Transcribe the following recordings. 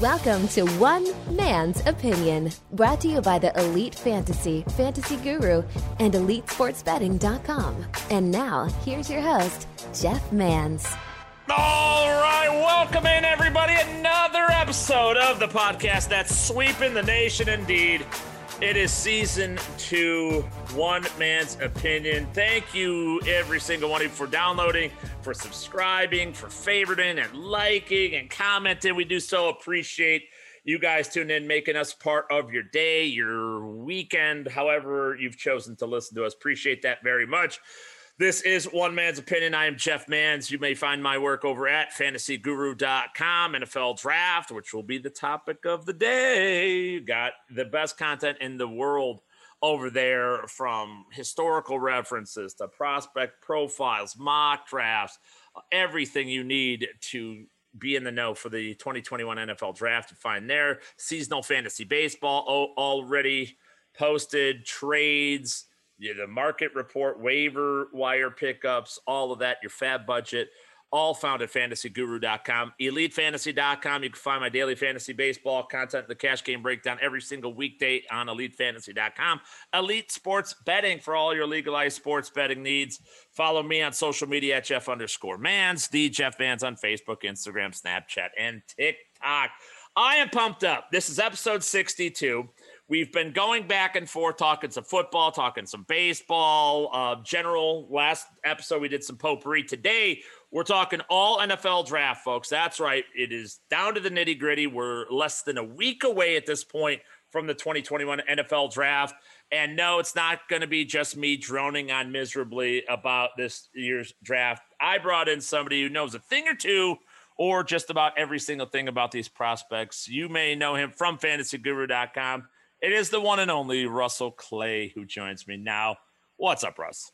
Welcome to One Man's Opinion, brought to you by the Elite Fantasy, Fantasy Guru, and EliteSportsBetting.com. And now, here's your host, Jeff Manns. All right, welcome in, everybody. Another episode of the podcast that's sweeping the nation indeed. It is Season 2, One Man's Opinion. Thank you, every single one of you, for downloading, for subscribing, for favoriting and liking and commenting. We do so appreciate you guys tuning in, making us part of your day, your weekend, however you've chosen to listen to us. Appreciate that very much. This is One Man's Opinion. I am Jeff Manns. You may find my work over at fantasyguru.com, NFL Draft, which will be the topic of the day. You got the best content in the world over there, from historical references to prospect profiles, mock drafts, everything you need to be in the know for the 2021 NFL Draft. You find there. Seasonal fantasy baseball already posted, trades, yeah, the market report, waiver wire pickups, all of that, your fab budget, all found at fantasyguru.com, elitefantasy.com. You can find my daily fantasy baseball content, the cash game breakdown, every single weekday on elitefantasy.com. Elite Sports Betting for all your legalized sports betting needs. Follow me on social media at Jeff_Manns, the Jeff Manns on Facebook, Instagram, Snapchat, and TikTok. I am pumped up. This is episode 62. We've been going back and forth, talking some football, talking some baseball, general. Last episode, we did some potpourri. Today, we're talking all NFL draft, folks. That's right. It is down to the nitty gritty. We're less than a week away at this point from the 2021 NFL draft. And no, it's not going to be just me droning on miserably about this year's draft. I brought in somebody who knows a thing or two, or just about every single thing about these prospects. You may know him from fantasyguru.com. It is the one and only Russell Clay, who joins me now. What's up, Russ?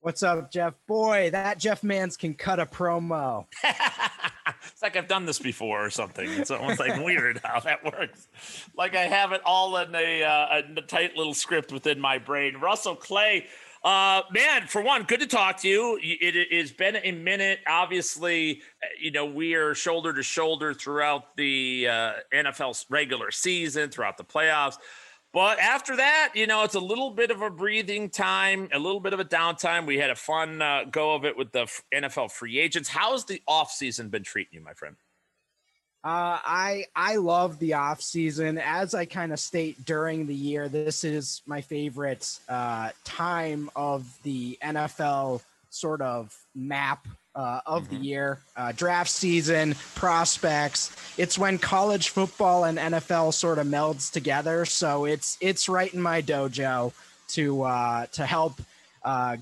What's up, Jeff? Boy, that Jeff Manns can cut a promo. It's like I've done this before or something. It's almost like weird how that works. Like I have it all in a tight little script within my brain. Russell Clay, man, for one, good to talk to you. It has been a minute. Obviously, you know, we are shoulder to shoulder throughout the NFL regular season, throughout the playoffs. But after that, you know, it's a little bit of a breathing time, a little bit of a downtime. We had a fun go of it with the NFL free agents. How's the offseason been treating you, my friend? I love the off season. As I kind of state during the year, this is my favorite time of the NFL sort of map of the year, draft season, prospects. It's when college football and NFL sort of melds together. So it's right in my dojo to help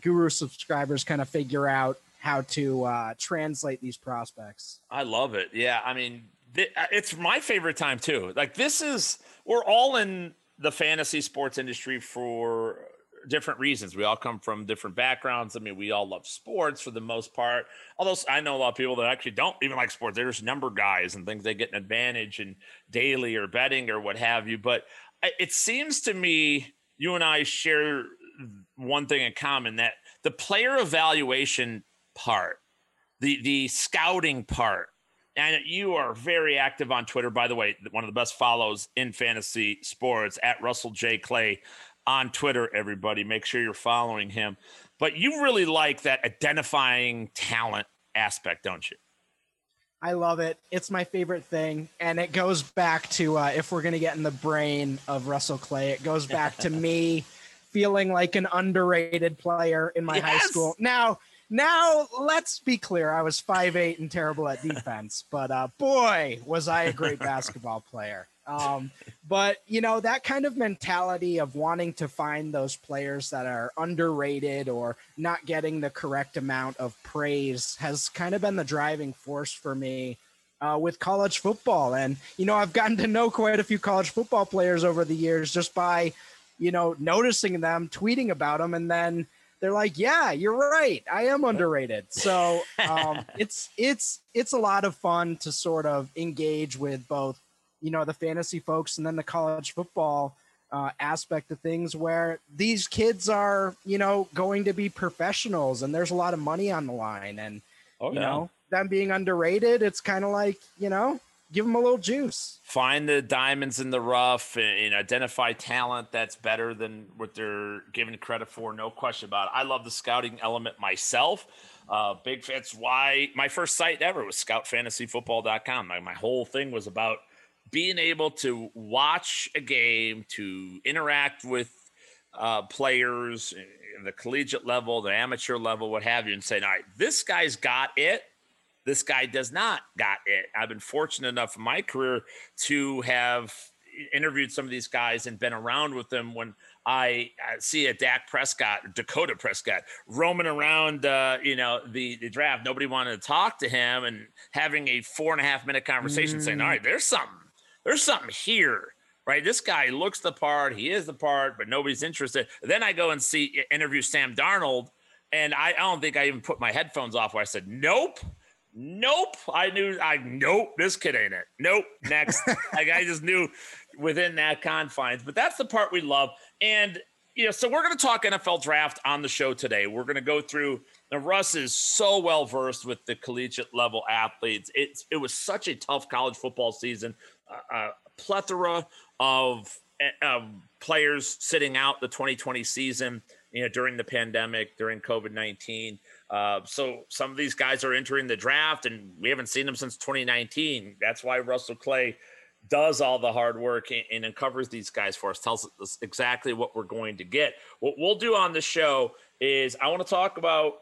Guru subscribers kind of figure out how to translate these prospects. I love it. Yeah, I mean, it's my favorite time too. Like we're all in the fantasy sports industry for different reasons. We all come from different backgrounds. I mean, we all love sports for the most part. Although I know a lot of people that actually don't even like sports. They're just number guys and things. They get an advantage in daily or betting or what have you. But it seems to me, you and I share one thing in common, that the player evaluation part, the scouting part. And you are very active on Twitter, by the way, one of the best follows in fantasy sports at Russell J. Clay on Twitter, everybody. Make sure you're following him. But you really like that identifying talent aspect, don't you? I love it. It's my favorite thing. And it goes back to, if we're going to get in the brain of Russell Clay, it goes back to me feeling like an underrated player in my high school. Now, let's be clear. I was 5'8" and terrible at defense, but boy, was I a great basketball player. But, you know, that kind of mentality of wanting to find those players that are underrated or not getting the correct amount of praise has kind of been the driving force for me with college football. And, you know, I've gotten to know quite a few college football players over the years just by, you know, noticing them, tweeting about them, and then they're like, yeah, you're right, I am underrated. So it's a lot of fun to sort of engage with both, you know, the fantasy folks and then the college football aspect of things, where these kids are, you know, going to be professionals and there's a lot of money on the line. And, you know, them being underrated, it's kind of like, you know, give them a little juice. Find the diamonds in the rough and identify talent that's better than what they're given credit for. No question about it. I love the scouting element myself. Big fans. Why my first site ever was scoutfantasyfootball.com. My whole thing was about being able to watch a game, to interact with players in the collegiate level, the amateur level, what have you, and saying, all right, this guy's got it. This guy does not got it. I've been fortunate enough in my career to have interviewed some of these guys and been around with them when I see a Dak Prescott, Dakota Prescott roaming around, the draft. Nobody wanted to talk to him, and having a 4.5-minute conversation saying, all right, there's something here, right? This guy looks the part. He is the part, but nobody's interested. Then I go and interview Sam Darnold. And I don't think I even put my headphones off where I said, nope. I knew this kid ain't it. Nope. Next. Like, I just knew within that confines, but that's the part we love. And, so we're going to talk NFL draft on the show today. We're going to go through, now Russ is so well-versed with the collegiate level athletes. It was such a tough college football season, a plethora of players sitting out the 2020 season, during the pandemic, during COVID-19. So some of these guys are entering the draft and we haven't seen them since 2019. That's why Russell Clay does all the hard work and uncovers these guys for us, tells us exactly what we're going to get. What we'll do on the show is I want to talk about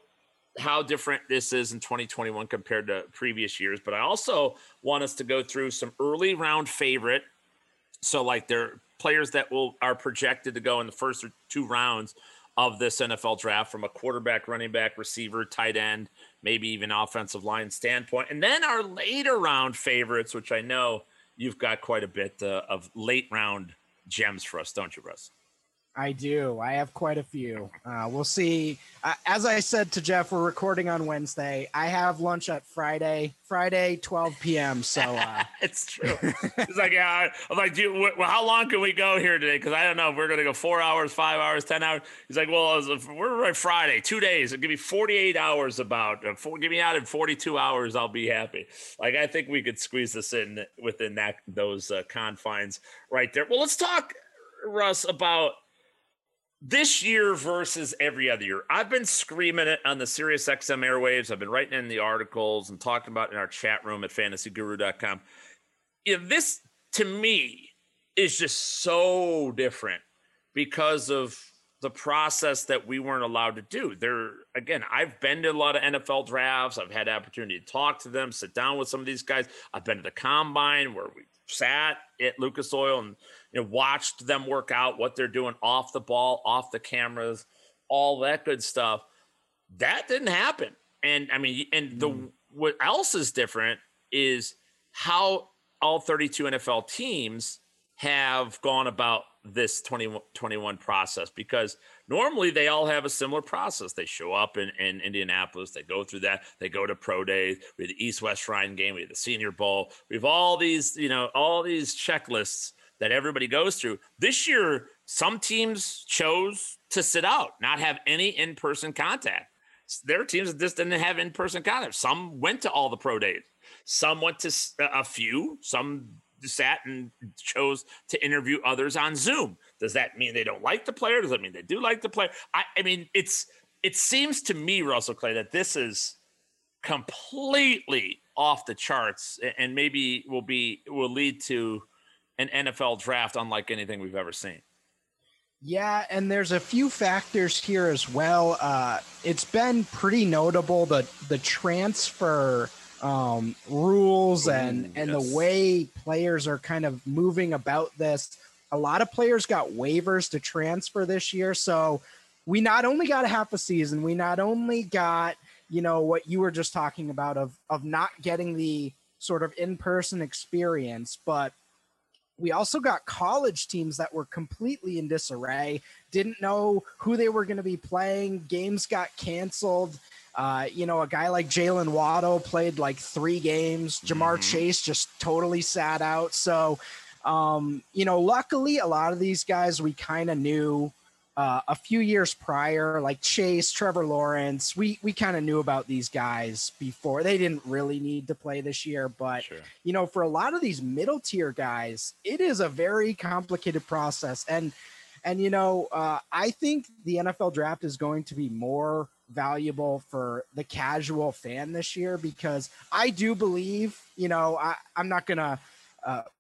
how different this is in 2021 compared to previous years, but I also want us to go through some early round favorite. So like they're players that are projected to go in the first 2 rounds of this NFL draft from a quarterback, running back, receiver, tight end, maybe even offensive line standpoint. And then our later round favorites, which I know you've got quite a bit of late round gems for us, don't you, Russ? I do. I have quite a few. We'll see. As I said to Jeff, we're recording on Wednesday. I have lunch at Friday, 12 p.m. So it's true. It's like, I'm like, how long can we go here today? Because I don't know if we're going to go 4 hours, 5 hours, 10 hours. He's like, well, we're right Friday, 2 days. It'll give me 48 hours about. Give me out in 42 hours. I'll be happy. Like, I think we could squeeze this in within those confines right there. Well, let's talk, Russ, about this year versus every other year. I've been screaming it on the SiriusXM airwaves. I've been writing in the articles and talking about in our chat room at fantasyguru.com. This, to me, is just so different because of the process that we weren't allowed to do. Again, I've been to a lot of NFL drafts. I've had the opportunity to talk to them, sit down with some of these guys. I've been to the Combine where we sat at Lucas Oil and watched them work out what they're doing off the ball, off the cameras, all that good stuff. That didn't happen. And I mean, and what else is different is how all 32 NFL teams have gone about this 2021 process, because normally they all have a similar process. They show up in Indianapolis. They go through that. They go to pro days. We had the East-West Shrine game. We had the Senior Bowl. We have all these, all these checklists that everybody goes through. This year, some teams chose to sit out, not have any in-person contact. There are teams that just didn't have in-person contact. Some went to all the pro days. Some went to a few. Some sat and chose to interview others on Zoom. Does that mean they don't like the player? Does that mean they do like the player? I mean, it seems to me, Russell Clay, that this is completely off the charts and maybe will lead to an NFL draft unlike anything we've ever seen. Yeah, and there's a few factors here as well. It's been pretty notable that the transfer rules and yes, the way players are kind of moving about this. A lot of players got waivers to transfer this year. So we not only got a half a season, we not only got, what you were just talking about of not getting the sort of in-person experience, but we also got college teams that were completely in disarray, didn't know who they were going to be playing. Games got canceled. A guy like Jalen Waddle played like 3 games. Ja'Marr Chase just totally sat out. So, luckily a lot of these guys we kind of knew a few years prior, like Chase, Trevor Lawrence, we kind of knew about these guys before. They didn't really need to play this year, but sure. You know, for a lot of these middle tier guys, it is a very complicated process. And you know, I think the NFL draft is going to be more valuable for the casual fan this year, because I do believe, you know, I'm not going to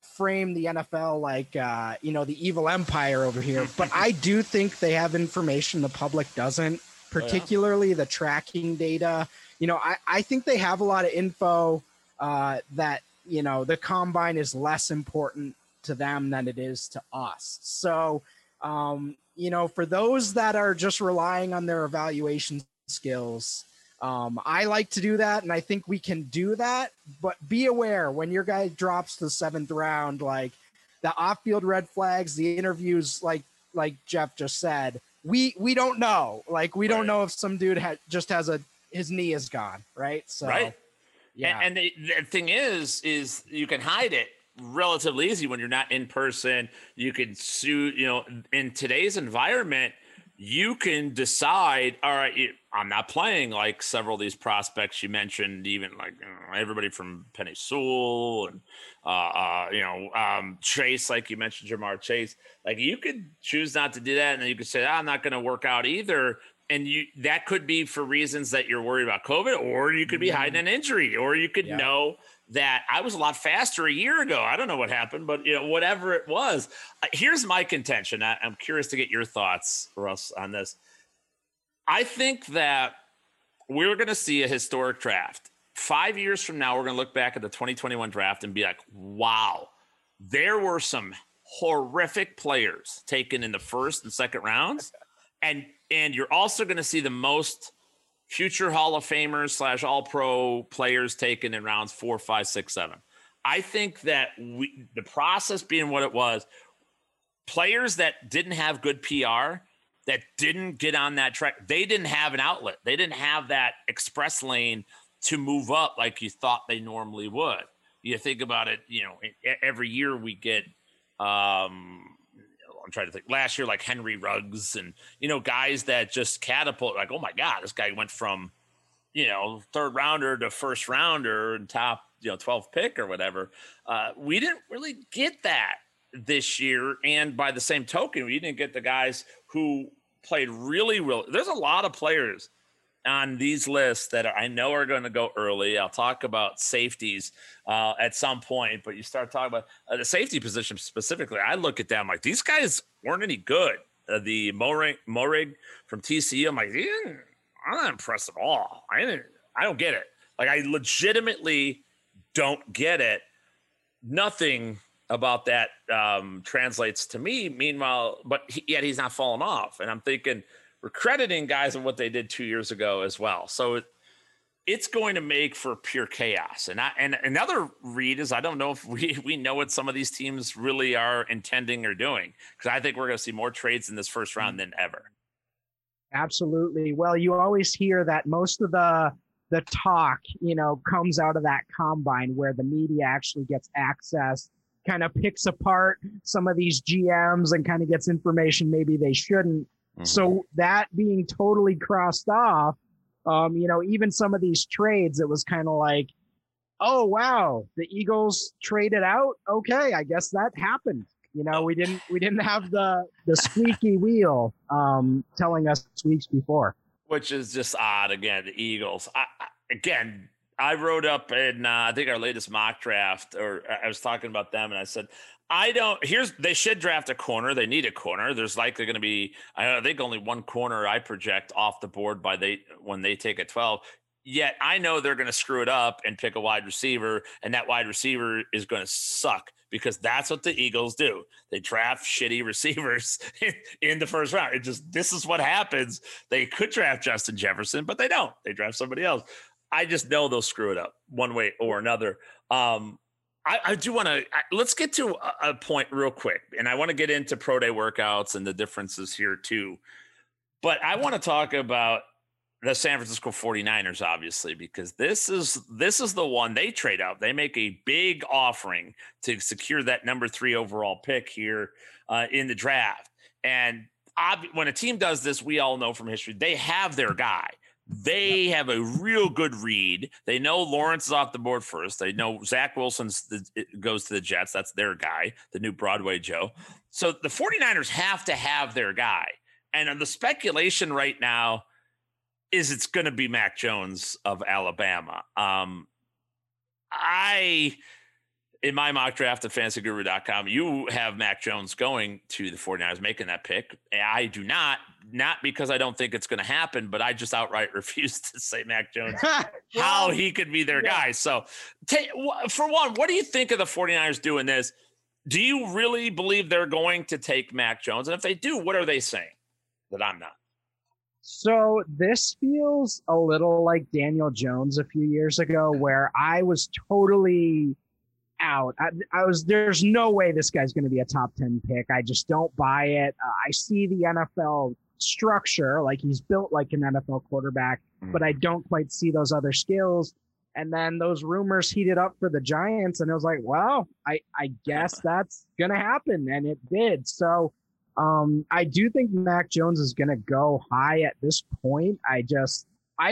frame the NFL like, you know, the evil empire over here, but I do think they have information the public doesn't, particularly the tracking data. You know, I think they have a lot of info that, you know, the combine is less important to them than it is to us. So, you know, for those that are just relying on their evaluation skills, I like to do that, and I think we can do that, but be aware when your guy drops to the 7th round, like the off-field red flags, the interviews, like Jeff just said, we don't know. Like, we don't know if some dude just has his knee is gone, right? So, yeah. And the thing is you can hide it relatively easy when you're not in person. You could sue, you know, in today's environment, you can decide, all right, I'm not playing, like several of these prospects you mentioned, even like, you know, everybody from Penei Sewell and, you know, Chase, like you mentioned, Ja'Marr Chase, like you could choose not to do that. And then you could say, I'm not going to work out either. And that could be for reasons that you're worried about COVID, or you could be hiding an injury, or you could know that I was a lot faster a year ago. I don't know what happened, but you know, whatever it was. Here's my contention. I'm curious to get your thoughts, Russ, on this. I think that we're going to see a historic draft. 5 years from now, we're going to look back at the 2021 draft and be like, wow, there were some horrific players taken in the 1st and 2nd rounds. And you're also going to see the most future Hall of Famers / All-Pro players taken in rounds 4, 5, 6, 7. I think that the process being what it was, players that didn't have good PR, that didn't get on that track, they didn't have an outlet. They didn't have that express lane to move up like you thought they normally would. You think about it, you know, every year we get I'm trying to think, last year, like Henry Ruggs and, you know, guys that just catapult, like, oh my God, this guy went from, you know, 3rd rounder to 1st rounder and top, you know, 12th pick or whatever. We didn't really get that this year. And by the same token, we didn't get the guys who played really well. There's a lot of players on these lists that I know are going to go early. I'll talk about safeties at some point, but you start talking about the safety position specifically. I look at them like, these guys weren't any good. The Morig from TCU, I'm like, I'm not impressed at all. I don't get it. Like, I legitimately don't get it. Nothing about that translates to me. Meanwhile, but yet he's not falling off. And I'm thinking, we're crediting guys on what they did 2 years ago as well. So it's going to make for pure chaos. And another read is, I don't know if we know what some of these teams really are intending or doing, because I think we're going to see more trades in this 1st round than ever. Absolutely. Well, you always hear that most of the talk, you know, comes out of that combine where the media actually gets access, kind of picks apart some of these GMs and kind of gets information maybe they shouldn't. Mm-hmm. So that being totally crossed off, you know, even some of these trades, it was kind of like, oh, wow, the Eagles traded out. Okay, I guess that happened. You know, we didn't have the squeaky wheel telling us weeks before. Which is just odd. Again, the Eagles. I wrote up in, I think our latest mock draft, or I was talking about them, and I said, they should draft a corner. They need a corner. There's likely going to be, I think, only one corner I project off the board when they take a 12. Yet I know they're going to screw it up and pick a wide receiver, and that wide receiver is going to suck, because that's what the Eagles do. They draft shitty receivers in the 1st round. This is what happens. They could draft Justin Jefferson, but they don't. They draft somebody else. I just know they'll screw it up one way or another. I do want to – let's get to a point real quick, and I want to get into pro day workouts and the differences here too. But I want to talk about the San Francisco 49ers, obviously, because this is the one they trade up. They make a big offering to secure that number 3 overall pick here in the draft. And when a team does this, we all know from history, they have their guy. They have a real good read. They know Lawrence is off the board first. They know Zach Wilson goes to the Jets. That's their guy, the new Broadway Joe. So the 49ers have to have their guy. And the speculation right now is it's going to be Mac Jones of Alabama. In my mock draft at fantasyguru.com, you have Mac Jones going to the 49ers, making that pick. I do not because I don't think it's going to happen, but I just outright refuse to say Mac Jones, how he could be their guy. So for one, what do you think of the 49ers doing this? Do you really believe they're going to take Mac Jones? And if they do, what are they saying that I'm not? So this feels a little like Daniel Jones a few years ago, where I was totally out. There's no way this guy's going to be a top 10 pick. I just don't buy it. I see the NFL structure, like he's built like an NFL quarterback, but I don't quite see those other skills. And then those rumors heated up for the Giants, and it was like, well, I guess that's going to happen. And it did. So I do think Mac Jones is going to go high at this point. I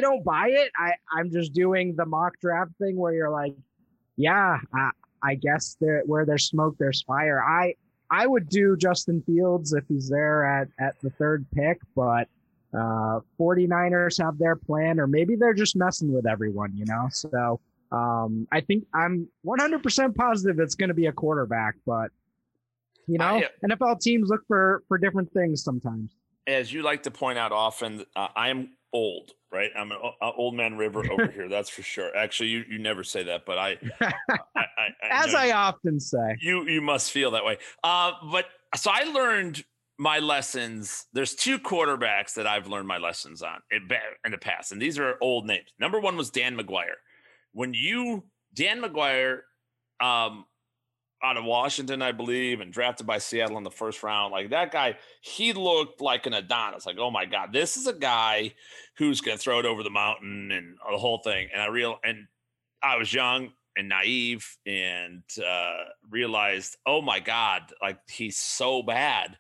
don't buy it. I'm just doing the mock draft thing where you're like, yeah, I guess where there's smoke, there's fire. I would do Justin Fields if he's there at the third pick, but 49ers have their plan, or maybe they're just messing with everyone, you know? So I think I'm 100% positive it's going to be a quarterback, but, you know, NFL teams look for different things sometimes. As you like to point out often, I'm old, right? I'm an old man river over here. That's for sure. Actually, you never say that, but I as I often say, you must feel that way. But so I learned my lessons. There's two quarterbacks that I've learned my lessons on in the past, and these are old names. Number one was Dan McGuire. When Dan McGuire, out of Washington, I believe, and drafted by Seattle in the first round. Like that guy, he looked like an Adonis. Like, oh my God, this is a guy who's going to throw it over the mountain and the whole thing. And I was young and naive and realized, oh my God, like he's so bad.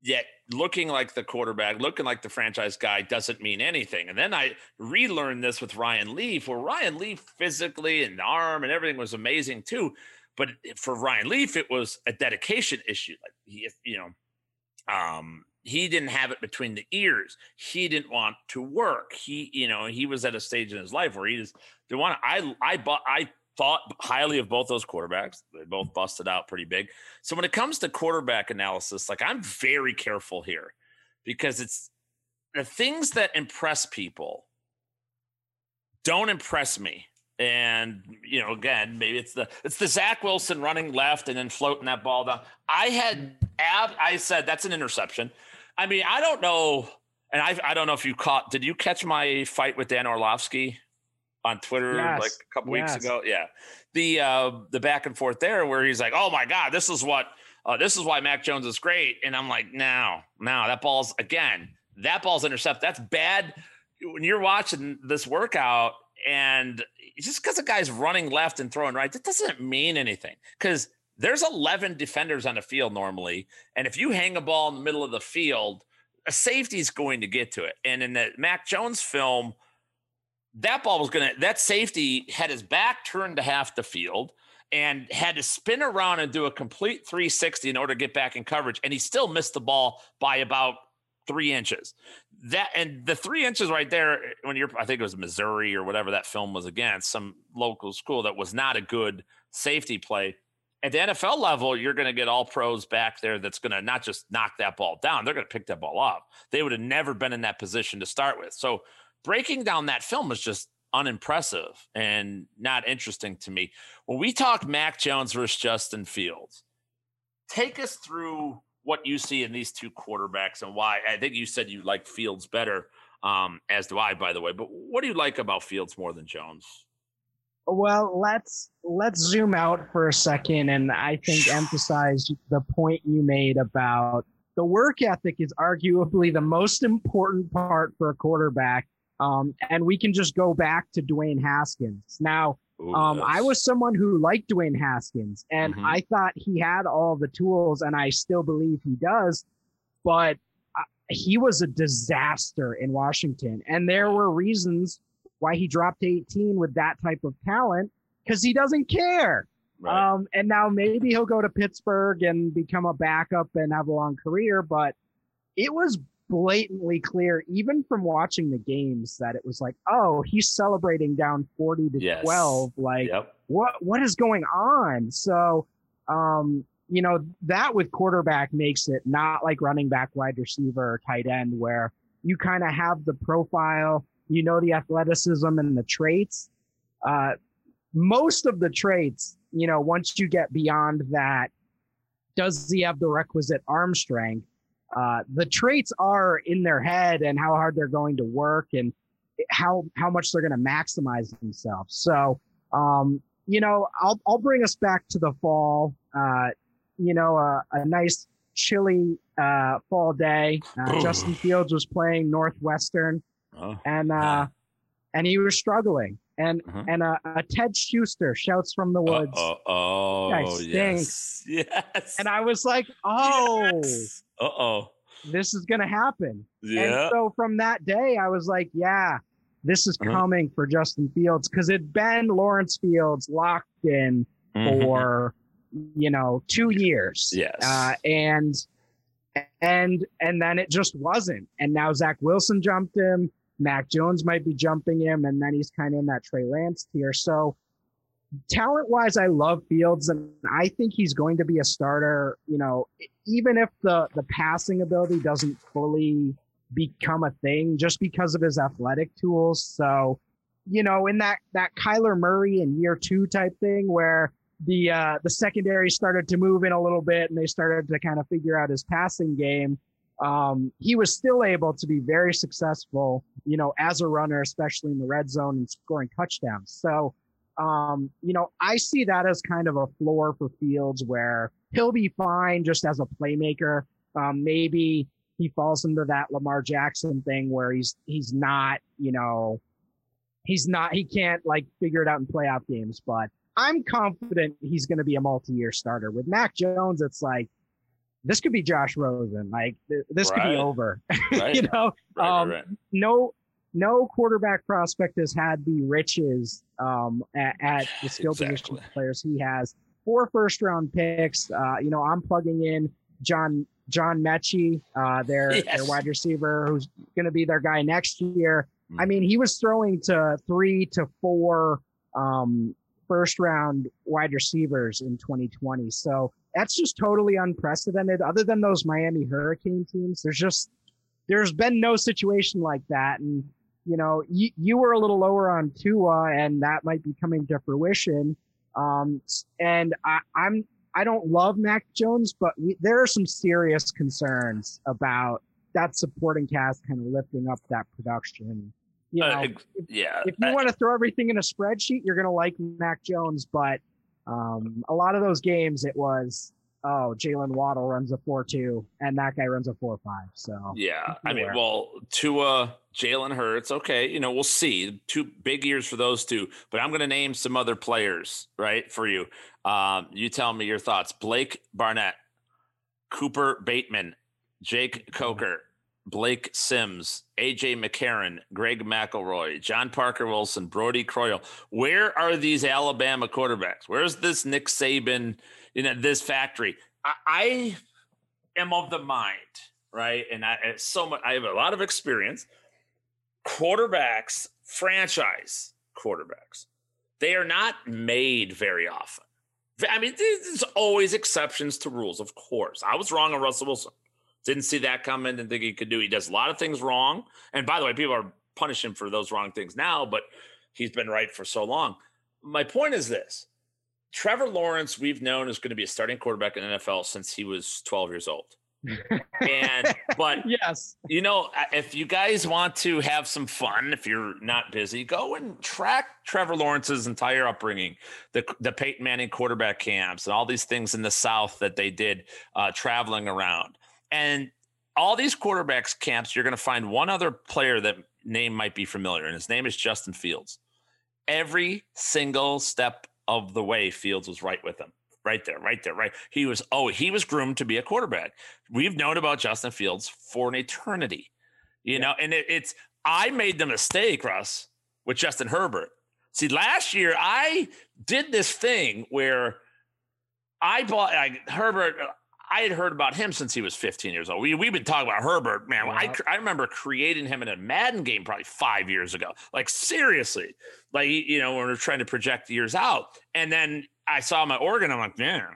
Yet looking like the quarterback, looking like the franchise guy doesn't mean anything. And then I relearned this with Ryan Leaf, where Ryan Leaf physically and the arm and everything was amazing too. But for Ryan Leaf, it was a dedication issue. Like he didn't have it between the ears. He didn't want to work. He was at a stage in his life where he just didn't want to. I thought highly of both those quarterbacks. They both busted out pretty big. So when it comes to quarterback analysis, like I'm very careful here because it's the things that impress people don't impress me. And, you know, again, maybe it's the Zach Wilson running left and then floating that ball down. I said, that's an interception. I mean, I don't know. And I don't know if you did you catch my fight with Dan Orlovsky on Twitter like a couple weeks ago? Yeah. The back and forth there where he's like, oh my God, this is why Mac Jones is great. And I'm like, no, that ball's intercepted. That's bad. When you're watching this workout, and just because a guy's running left and throwing right, that doesn't mean anything because there's 11 defenders on the field normally. And if you hang a ball in the middle of the field, a safety's going to get to it. And in the Mac Jones film, that safety had his back turned to half the field and had to spin around and do a complete 360 in order to get back in coverage. And he still missed the ball by about 3 inches. And the 3 inches right there, when I think it was Missouri or whatever that film was against, some local school that was not a good safety play. At the NFL level, you're going to get all pros back there that's going to not just knock that ball down, they're going to pick that ball up. They would have never been in that position to start with. So breaking down that film was just unimpressive and not interesting to me. When we talk Mac Jones versus Justin Fields, take us through what you see in these two quarterbacks and why. I think you said you like Fields better, as do I, by the way, but what do you like about Fields more than Jones? Well, let's zoom out for a second. And I think emphasize the point you made about the work ethic is arguably the most important part for a quarterback. And we can just go back to Dwayne Haskins. Now, I was someone who liked Dwayne Haskins, and I thought he had all the tools, and I still believe he does. But he was a disaster in Washington. And there were reasons why he dropped to 18 with that type of talent, because he doesn't care. Right. And now maybe he'll go to Pittsburgh and become a backup and have a long career. But it was blatantly clear, even from watching the games, that it was like, oh, he's celebrating down 40 to 12. Like, what is going on? So, you know, that with quarterback makes it not like running back, wide receiver, or tight end, where you kind of have the profile, you know, the athleticism and the traits. Most of the traits, you know, once you get beyond that, does he have the requisite arm strength? The traits are in their head and how hard they're going to work and how much they're going to maximize themselves. So, you know, I'll bring us back to the fall. You know, a nice chilly fall day. Justin Fields was playing Northwestern, and he was struggling. And and a Ted Schuster shouts from the woods. Oh, yes, yes. And I was like, this is gonna happen. Yeah. And so from that day, I was like, yeah, this is coming for Justin Fields, because it'd been Lawrence Fields locked in for, you know, 2 years. Yes. And then it just wasn't. And now Zach Wilson jumped him. Mac Jones might be jumping him, and then he's kind of in that Trey Lance tier. So talent-wise, I love Fields, and I think he's going to be a starter, you know, even if the passing ability doesn't fully become a thing, just because of his athletic tools. So, you know, in that Kyler Murray in year two type thing, where the secondary started to move in a little bit and they started to kind of figure out his passing game, he was still able to be very successful, you know, as a runner, especially in the red zone and scoring touchdowns. So, you know, I see that as kind of a floor for Fields, where he'll be fine just as a playmaker. Maybe he falls into that Lamar Jackson thing where he's not, you know, he can't like figure it out in playoff games, but I'm confident he's going to be a multi-year starter. With Mac Jones, it's like, this could be Josh Rosen. Like this could be over, you know, no quarterback prospect has had the riches, at the skill position players he has. 4 first-round picks. You know, I'm plugging in John Mechie, their wide receiver, who's going to be their guy next year. I mean, he was throwing to 3 to 4, first-round wide receivers in 2020. So that's just totally unprecedented. Other than those Miami Hurricane teams, there's been no situation like that. And, you know, you were a little lower on Tua, and that might be coming to fruition. And I don't love Mac Jones, but there are some serious concerns about that supporting cast kind of lifting up that production. You know, if you want to throw everything in a spreadsheet, you're going to like Mac Jones, but a lot of those games, it was, Jalen Waddle runs a 4.2 and that guy runs a 4.5. So yeah, I mean, well, Tua, Jalen Hurts, okay, you know, we'll see. 2 big years for those two, but I'm going to name some other players, right, for you. You tell me your thoughts. Blake Barnett, Cooper Bateman, Jake Coker, Blake Sims, AJ McCarron, Greg McElroy, John Parker Wilson, Brody Croyle. Where are these Alabama quarterbacks? Where's this Nick Saban, you know, this factory? I am of the mind, right? And I have a lot of experience. Quarterbacks, franchise quarterbacks, they are not made very often. I mean, there's always exceptions to rules, of course. I was wrong on Russell Wilson. Didn't see that coming, didn't think he could do. He does a lot of things wrong. And by the way, people are punishing him for those wrong things now, but he's been right for so long. My point is this. Trevor Lawrence, we've known, is going to be a starting quarterback in the NFL since he was 12 years old. But yes, you know, if you guys want to have some fun, if you're not busy, go and track Trevor Lawrence's entire upbringing, the Peyton Manning quarterback camps and all these things in the South that they did traveling around. And all these quarterbacks camps, you're going to find one other player that name might be familiar, and his name is Justin Fields. Every single step of the way, Fields was right with him. Right there. He was groomed to be a quarterback. We've known about Justin Fields for an eternity, you know, and I made the mistake, Russ, with Justin Herbert. See, last year I did this thing where Herbert. I had heard about him since he was 15 years old. We've been talking about Herbert, man. Yeah. I remember creating him in a Madden game probably 5 years ago. Like, seriously. Like, you know, when we're trying to project years out. And then I saw my Oregon. I'm like, man,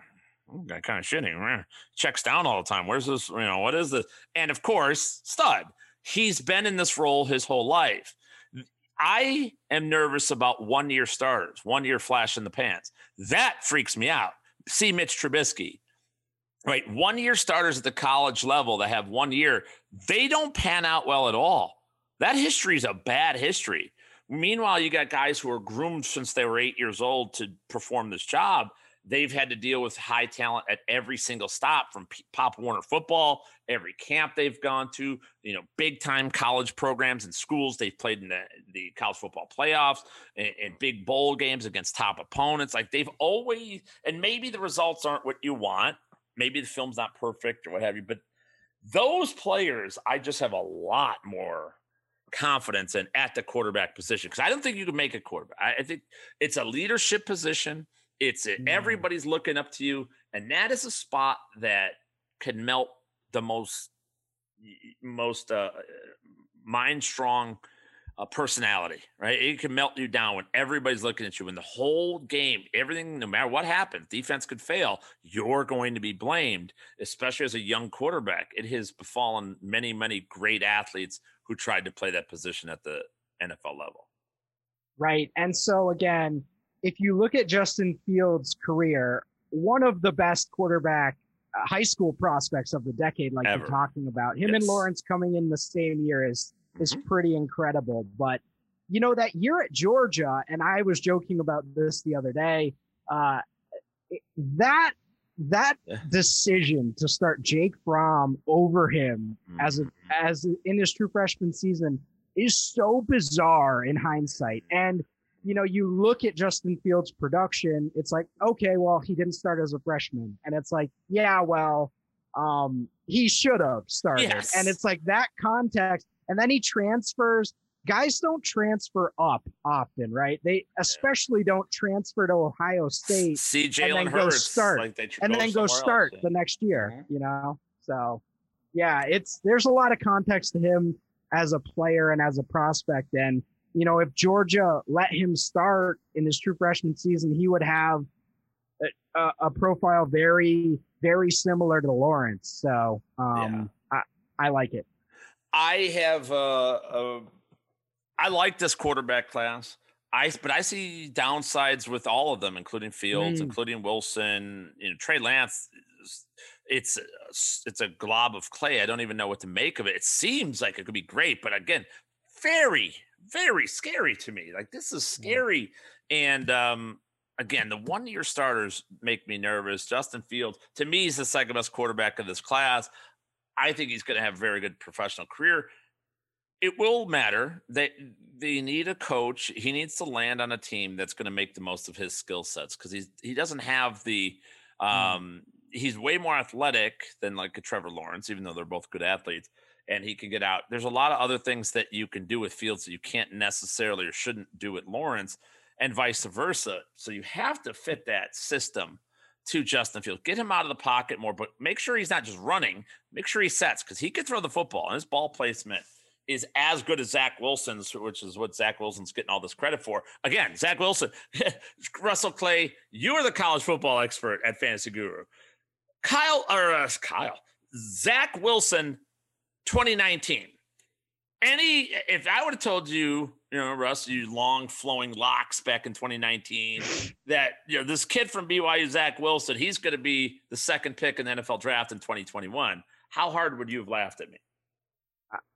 that kind of shitty. Checks down all the time. Where's this? You know, what is this? And, of course, stud. He's been in this role his whole life. I am nervous about one-year starters, one-year flash in the pants. That freaks me out. See Mitch Trubisky. Right. 1 year starters at the college level that have 1 year, they don't pan out well at all. That history is a bad history. Meanwhile, you got guys who are groomed since they were 8 years old to perform this job. They've had to deal with high talent at every single stop from Pop Warner football, every camp they've gone to, you know, big time college programs and schools. They've played in the college football playoffs and big bowl games against top opponents. Like they've always, and maybe the results aren't what you want. Maybe the film's not perfect or what have you, but those players, I just have a lot more confidence in at the quarterback position because I don't think you can make a quarterback. I think it's a leadership position. Everybody's looking up to you, and that is a spot that can melt the most mind-strong personality, right? It can melt you down when everybody's looking at you. When the whole game, everything, no matter what happens, defense could fail, you're going to be blamed, especially as a young quarterback. It has befallen many, many great athletes who tried to play that position at the NFL level. Right. And so, again, if you look at Justin Fields' career, one of the best quarterback high school prospects of the decade, like Ever. You're talking about, him and Lawrence coming in the same year is pretty incredible. But, you know, that year at Georgia, and I was joking about this the other day, that decision to start Jake Fromm over him in his true freshman season is so bizarre in hindsight. And, you know, you look at Justin Fields' production, it's like, okay, well, he didn't start as a freshman. And it's like, yeah, well, he should have started. Yes. And it's like that context. And then he transfers. Guys don't transfer up often, right? They especially don't transfer to Ohio State. See Jalen Hurts start, and then go start the next year, you know? So, yeah, there's a lot of context to him as a player and as a prospect. And, you know, if Georgia let him start in his true freshman season, he would have a profile very, very similar to Lawrence. So I like it. I like this quarterback class. But I see downsides with all of them, including Fields, including Wilson, you know, Trey Lance. It's a glob of clay. I don't even know what to make of it. It seems like it could be great, but again, very, very scary to me. Like this is scary. And, again, the one-year starters make me nervous. Justin Fields, to me, is the second best quarterback of this class. I think he's going to have a very good professional career. It will matter that they need a coach. He needs to land on a team that's going to make the most of his skill sets because he doesn't have the he's way more athletic than like a Trevor Lawrence, even though they're both good athletes, and he can get out. There's a lot of other things that you can do with Fields that you can't necessarily or shouldn't do with Lawrence and vice versa. So you have to fit that system to Justin Fields. Get him out of the pocket more, but make sure he's not just running. Make sure he sets because he can throw the football, and his ball placement is as good as Zach Wilson's, which is what Zach Wilson's getting all this credit for. Again, Zach Wilson, Russell Clay, you are the college football expert at Fantasy Guru. Zach Wilson, 2019. If I would have told you, you know, Russ, you long flowing locks back in 2019 that, you know, this kid from BYU, Zach Wilson, he's going to be the second pick in the NFL draft in 2021. How hard would you have laughed at me?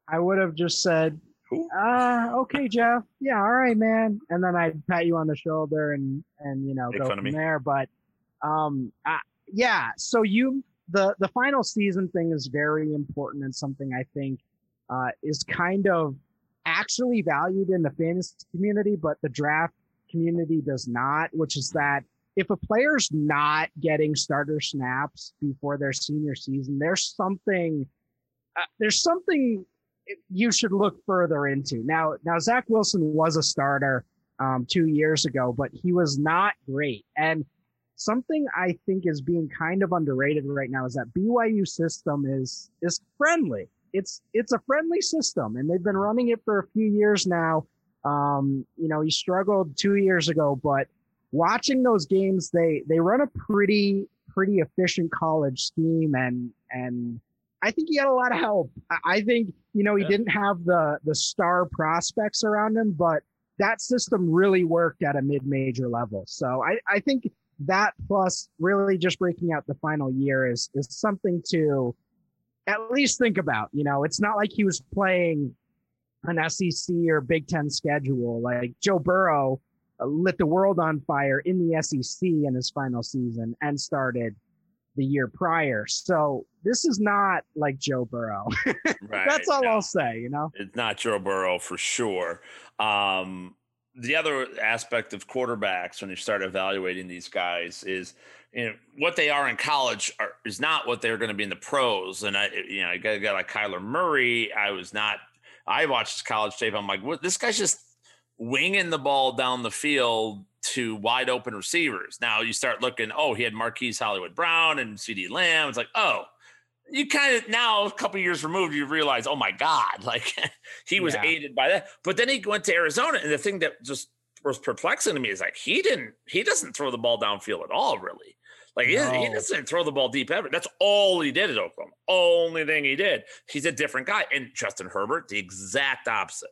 I would have just said, okay, Jeff. Yeah. All right, man. And then I'd pat you on the shoulder and, you know, go from there. But yeah. So the final season thing is very important and something I think is kind of actually valued in the fantasy community, but the draft community does not, which is that if a player's not getting starter snaps before their senior season, there's something you should look further into. Now Zach Wilson was a starter 2 years ago, but he was not great. And something I think is being kind of underrated right now is that BYU system is friendly. It's a friendly system, and they've been running it for a few years now. He struggled 2 years ago, but watching those games, they run a pretty efficient college scheme, and I think he had a lot of help. I think, he didn't have the star prospects around him, but that system really worked at a mid-major level. So I think that, plus really just breaking out the final year, is something to at least think about. It's not like he was playing an SEC or Big Ten schedule. Like Joe Burrow lit the world on fire in the SEC in his final season and started the year prior. So this is not like Joe Burrow. Right. That's all I'll say, It's not Joe Burrow for sure. The other aspect of quarterbacks when you start evaluating these guys is, what they are in college is not what they're going to be in the pros. And I got like Kyler Murray. I watched his college tape. I'm like, what? This guy's just winging the ball down the field to wide open receivers. Now you start looking, he had Marquise Hollywood Brown and CeeDee Lamb. It's like, you kind of, now a couple of years removed, you realize, oh my God, like he was aided by that. But then he went to Arizona, and the thing that just was perplexing to me is like, he doesn't throw the ball downfield at all, really. Like he doesn't throw the ball deep ever. That's all he did at Oklahoma. Only thing he did. He's a different guy. And Justin Herbert, the exact opposite.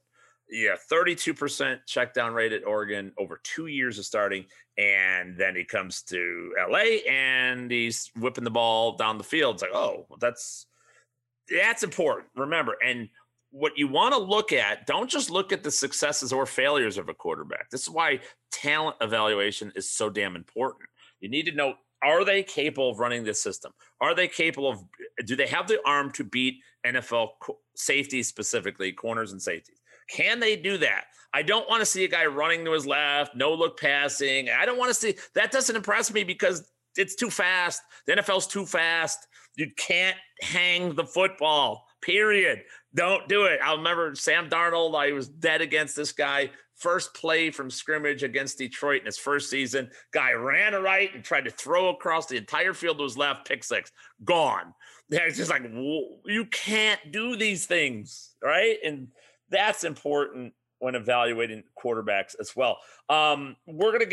32% check down rate at Oregon over 2 years of starting. And then he comes to LA and he's whipping the ball down the field. It's like, that's important. Remember. And what you want to look at, don't just look at the successes or failures of a quarterback. This is why talent evaluation is so damn important. You need to know, are they capable of running this system? Are they capable of, do they have the arm to beat NFL safeties, specifically corners and safeties? Can they do that? I don't want to see a guy running to his left, no look passing. I don't want to see, that doesn't impress me because it's too fast. The NFL's too fast. You can't hang the football, period. Don't do it. I remember Sam Darnold, I was dead against this guy. First play from scrimmage against Detroit in his first season. Guy ran a right and tried to throw across the entire field to his left, pick six, gone. It's just like, you can't do these things, right? And that's important when evaluating quarterbacks as well. I want to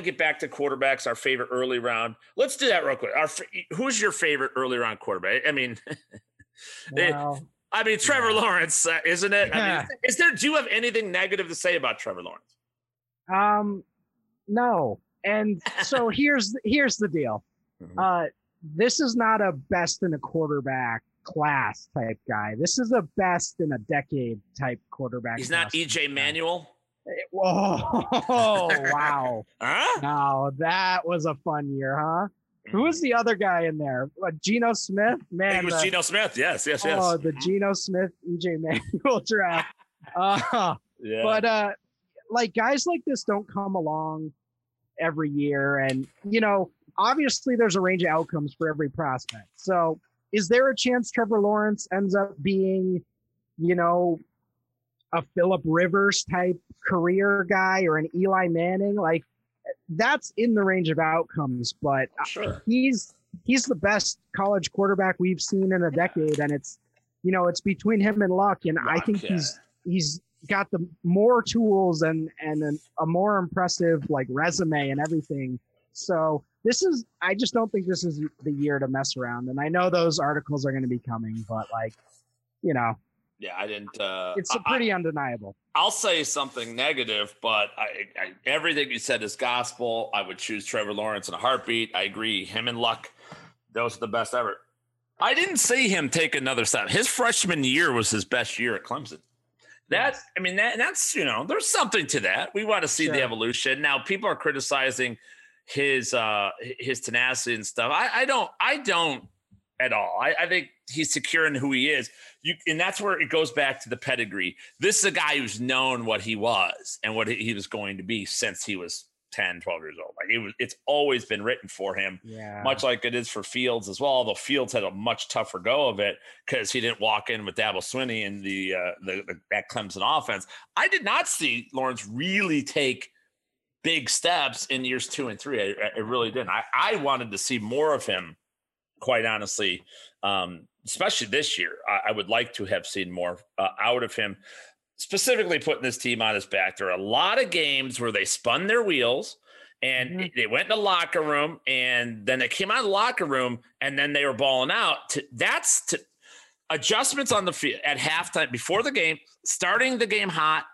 get back to quarterbacks, our favorite early round. Let's do that real quick. Who's your favorite early round quarterback? I mean, Trevor Lawrence, isn't it? Yeah. I mean, do you have anything negative to say about Trevor Lawrence? No. And so here's the deal. Mm-hmm. This is not a best in a quarterback class type guy. This is a best in a decade type quarterback. He's not EJ Manuel. Whoa. Wow. Huh? No, that was a fun year, huh? Who was the other guy in there? Geno Smith? Man, it was Geno Smith. Yes. Oh, the Geno Smith, EJ Manuel draft. But guys like this don't come along every year. And, obviously there's a range of outcomes for every prospect. So is there a chance Trevor Lawrence ends up being, a Phillip Rivers type career guy or an Eli Manning? Like, that's in the range of outcomes, but sure. He's the best college quarterback we've seen in a decade. And it's, it's between him and Luck. And I think he's got the more tools and a more impressive resume and everything. So I just don't think this is the year to mess around. And I know those articles are going to be coming, but I didn't. It's pretty undeniable. I'll say something negative, but I everything you said is gospel. I would choose Trevor Lawrence in a heartbeat. I agree. Him and Luck, those are the best ever. I didn't see him take another step. His freshman year was his best year at Clemson. That's there's something to that. We want to see the evolution. Now people are criticizing his tenacity and stuff. I don't at all. I think he's secure in who he is. And that's where it goes back to the pedigree. This is a guy who's known what he was and what he was going to be since he was 10, 12 years old. Like it's always been written for him, much like it is for Fields as well. Although Fields had a much tougher go of it because he didn't walk in with Dabo Swinney and that Clemson offense. I did not see Lawrence really take big steps in years 2 and 3. I really didn't. I wanted to see more of him, quite honestly, especially this year. I would like to have seen more out of him. Specifically putting this team on his back. There are a lot of games where they spun their wheels and they went in the locker room and then they came out of the locker room and then they were balling out. Adjustments on the field at halftime before the game, starting the game hot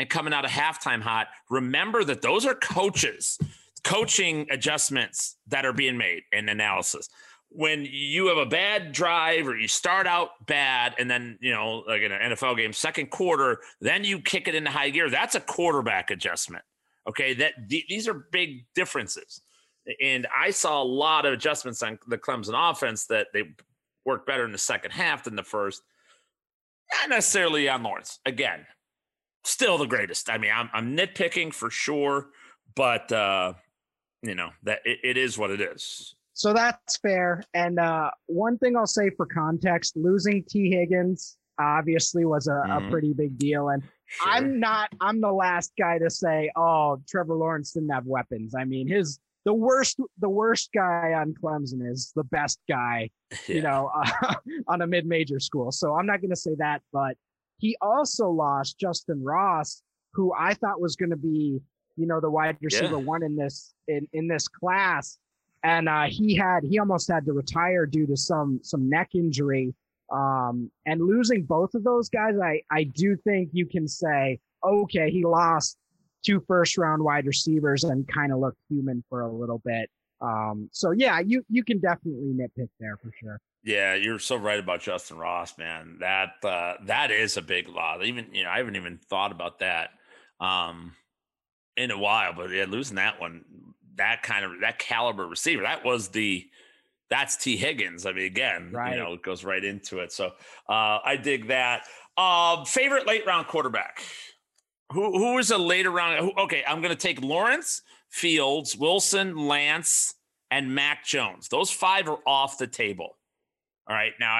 and coming out of halftime hot. Remember that those are coaching adjustments that are being made in analysis. When you have a bad drive or you start out bad and then, like in an NFL game, second quarter, then you kick it into high gear. That's a quarterback adjustment. Okay. These are big differences. And I saw a lot of adjustments on the Clemson offense that they worked better in the second half than the first. Not necessarily on Lawrence. Again, still the greatest. I mean, I'm nitpicking for sure, but that it is what it is. So that's fair. And one thing I'll say for context, losing T Higgins obviously was a pretty big deal. And sure. I'm the last guy to say, oh, Trevor Lawrence didn't have weapons. I mean, the worst guy on Clemson is the best guy, on a mid-major school. So I'm not going to say that, but he also lost Justin Ross, who I thought was going to be, the wide receiver one in this, in this class. And he almost had to retire due to some neck injury. And losing both of those guys, I do think you can say, okay, he lost 2 first-round wide receivers and kind of looked human for a little bit. So, yeah, you can definitely nitpick there for sure. Yeah, you're so right about Justin Ross, man. That is a big loss. Even, I haven't even thought about that in a while. But, yeah, losing that one – that caliber receiver, that's T Higgins. I mean, again, right. It goes right into it. So I dig that. Favorite late round quarterback. Who is a later round? Okay. I'm going to take Lawrence, Fields, Wilson, Lance, and Mac Jones. Those 5 are off the table. All right. Now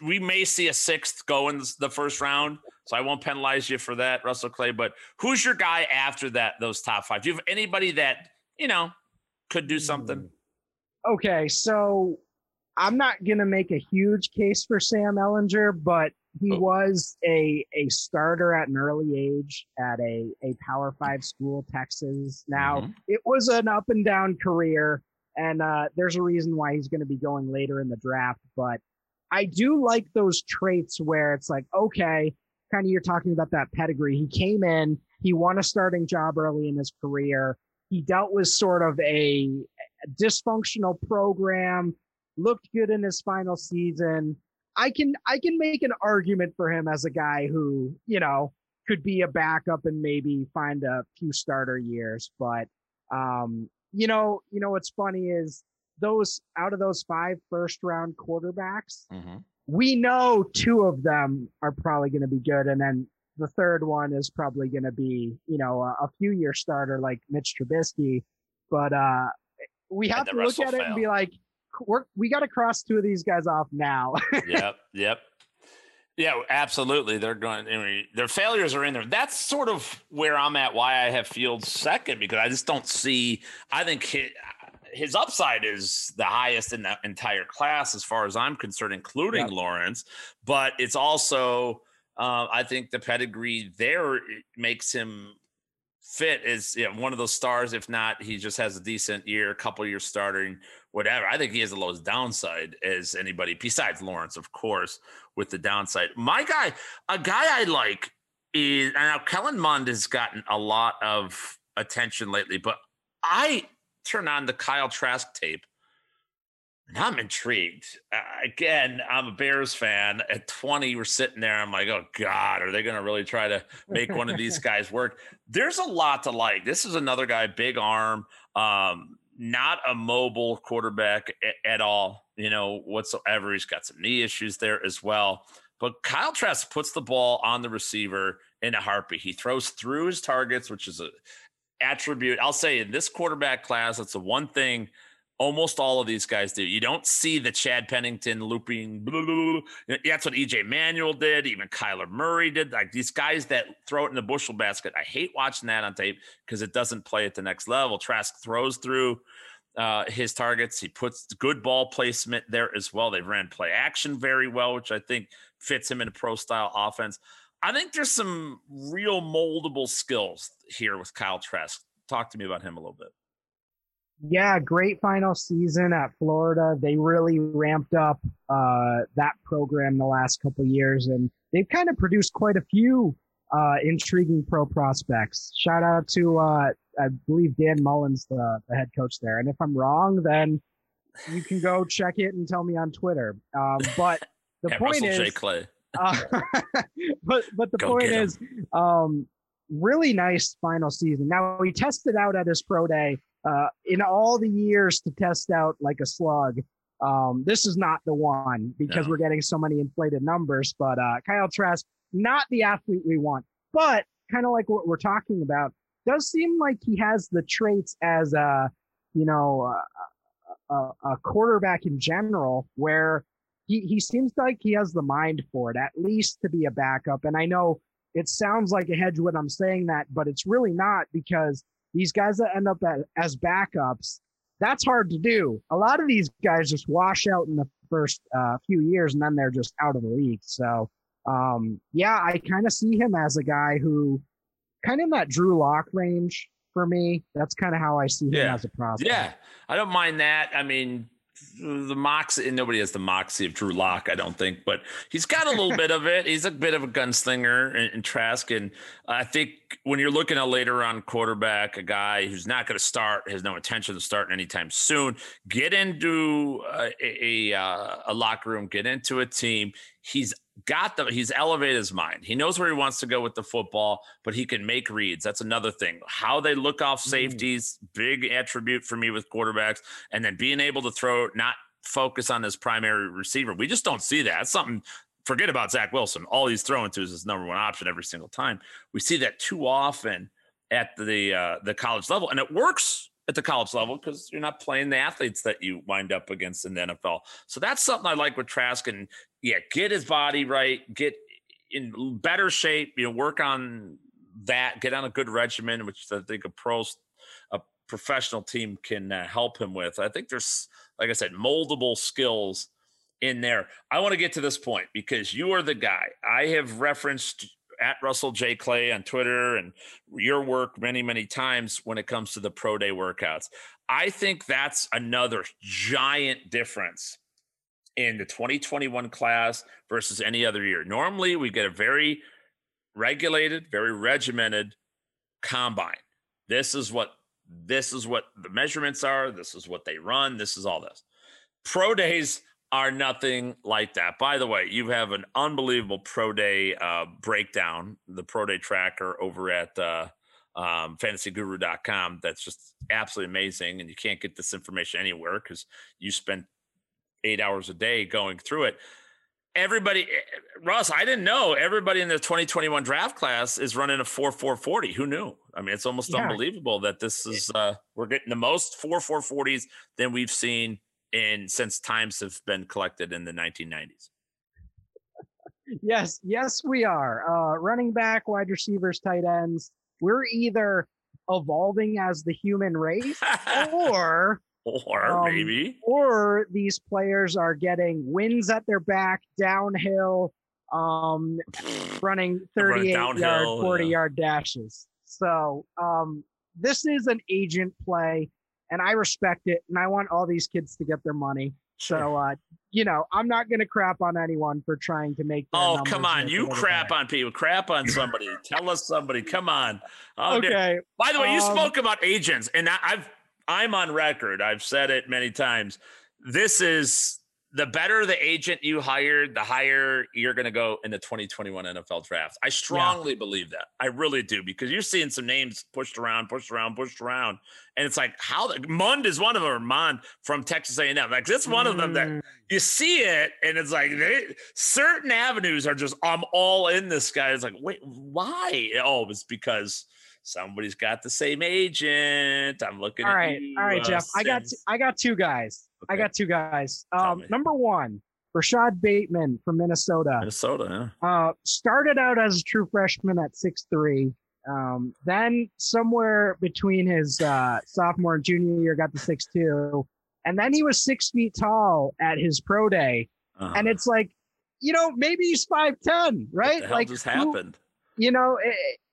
we may see a 6th go in the first round. So I won't penalize you for that, Russell Clay, but who's your guy after that? Those top 5, do you have anybody that, could do something? Okay, so I'm not going to make a huge case for Sam Ehlinger, but he was a starter at an early age at a Power 5 school, Texas. Now, it was an up-and-down career, and there's a reason why he's going to be going later in the draft, but I do like those traits where it's like, okay, kind of you're talking about that pedigree. He came in, he won a starting job early in his career. He dealt with sort of a dysfunctional program, looked good in his final season. I can make an argument for him as a guy who, could be a backup and maybe find a few starter years. But, what's funny is those out of those 5 first-round quarterbacks, we know 2 of them are probably going to be good. And then the 3rd one is probably going to be, a few-year starter like Mitch Trubisky. But we have to look at it and be like, we got to cross 2 of these guys off now. Yep. Yeah, absolutely. Their failures are in there. That's sort of where I'm at, why I have Fields 2nd, because I just don't see – I think his upside is the highest in the entire class as far as I'm concerned, including Lawrence. But it's also – I think the pedigree there makes him fit as one of those stars. If not, he just has a decent year, a couple years starting, whatever. I think he has the lowest downside as anybody besides Lawrence, of course, with the downside. My guy, a guy I like is now Kellen Mond has gotten a lot of attention lately, but I turn on the Kyle Trask tape. And I'm intrigued. Again, I'm a Bears fan. At 20, we're sitting there. I'm like, oh, God, are they going to really try to make one of these guys work? There's a lot to like. This is another guy, big arm, not a mobile quarterback at all, whatsoever. He's got some knee issues there as well. But Kyle Trask puts the ball on the receiver in a heartbeat. He throws through his targets, which is attribute, I'll say in this quarterback class, that's the one thing almost all of these guys do. You don't see the Chad Pennington looping. Blah, blah, blah. That's what EJ Manuel did. Even Kyler Murray did. Like these guys that throw it in the bushel basket. I hate watching that on tape because it doesn't play at the next level. Trask throws through his targets. He puts good ball placement there as well. They ran play action very well, which I think fits him in a pro style offense. I think there's some real moldable skills here with Kyle Trask. Talk to me about him a little bit. Yeah, great final season at Florida. They really ramped up that program the last couple of years, and they've kind of produced quite a few intriguing pro prospects. Shout out to, I believe, Dan Mullen's the head coach there. And if I'm wrong, then you can go check it and tell me on Twitter. But the yeah, point Russell is, J. Clay. But the go point is, really nice final season. Now, he tested out at his pro day. In all the years to test out like a slug, this is not the one because we're getting so many inflated numbers. But Kyle Trask, not the athlete we want, but kind of like what we're talking about, does seem like he has the traits as a quarterback in general, where he seems like he has the mind for it, at least to be a backup. And I know it sounds like a hedge when I'm saying that, but it's really not, because these guys that end up as backups, that's hard to do. A lot of these guys just wash out in the first few years, and then they're just out of the league. So, yeah, I kind of see him as a guy who kind of in that Drew Lock range for me. That's kind of how I see him as a prospect. Yeah, I don't mind that. I mean, the moxie, and nobody has the moxie of Drew Lock, I don't think, but he's got a little bit of it. He's a bit of a gunslinger in Trask. And I think when you're looking at later on quarterback, a guy who's not going to start, has no intention of starting anytime soon, get into a locker room, get into a team. He's elevated his mind. He knows where he wants to go with the football, but he can make reads. That's another thing. How they look off safeties, big attribute for me with quarterbacks, and then being able to throw, not focus on his primary receiver. We just don't see that. That's something, forget about Zach Wilson. All he's throwing to is his number one option every single time. We see that too often at the college level, and it works at the college level because you're not playing the athletes that you wind up against in the NFL. So that's something I like with Trask. And yeah, get his body right, get in better shape, work on that, get on a good regimen, which I think a professional team can help him with. I think there's, like I said, moldable skills in there. I want to get to this point because you are the guy I have referenced at Russell J. Clay on Twitter and your work many, many times when it comes to the pro day workouts. I think that's another giant difference in the 2021 class versus any other year. Normally we get a very regulated, very regimented combine. This is what the measurements are. This is what they run. This is all this. Pro days are nothing like that. By the way, you have an unbelievable pro day breakdown, the pro day tracker over at fantasyguru.com. That's just absolutely amazing. And you can't get this information anywhere because you spend 8 hours a day going through it. Everybody, Russ, I didn't know everybody in the 2021 draft class is running a 4.4 40. Who knew? I mean, it's almost unbelievable that this is, we're getting the most 4.4 40s than we've seen and since times have been collected in the 1990s. Yes, we are. Running back, wide receivers, tight ends. We're either evolving as the human race or maybe. Or these players are getting wins at their back, downhill, running 38-yard, 40-yard dashes. So this is an agent play. And I respect it, and I want all these kids to get their money. So, I'm not going to crap on anyone for trying to make. Oh, come on. You crap on people. Crap on somebody. Tell us somebody. Come on. Oh, okay. Dear. By the way, you spoke about agents, and I'm on record. I've said it many times. This is the better the agent you hired, the higher you're going to go in the 2021 NFL draft. I strongly believe that. I really do, because you're seeing some names pushed around. And it's like, Mond is one of them, Mond from Texas A&M. Like, that's one of them that you see it, and it's like certain avenues are just, I'm all in this guy. It's like, wait, why? Oh, it's because Somebody's got the same agent. I'm looking at you. All right, Jeff. I got two guys. Okay. I got two guys. Number one, Rashad Bateman from Minnesota. Started out as a true freshman at 6'3". Then somewhere between his sophomore and junior year got to 6'2", and then he was 6 feet tall at his pro day. Uh-huh. And it's like, you know, maybe he's 5'10", right? What the hell like just happened. You know,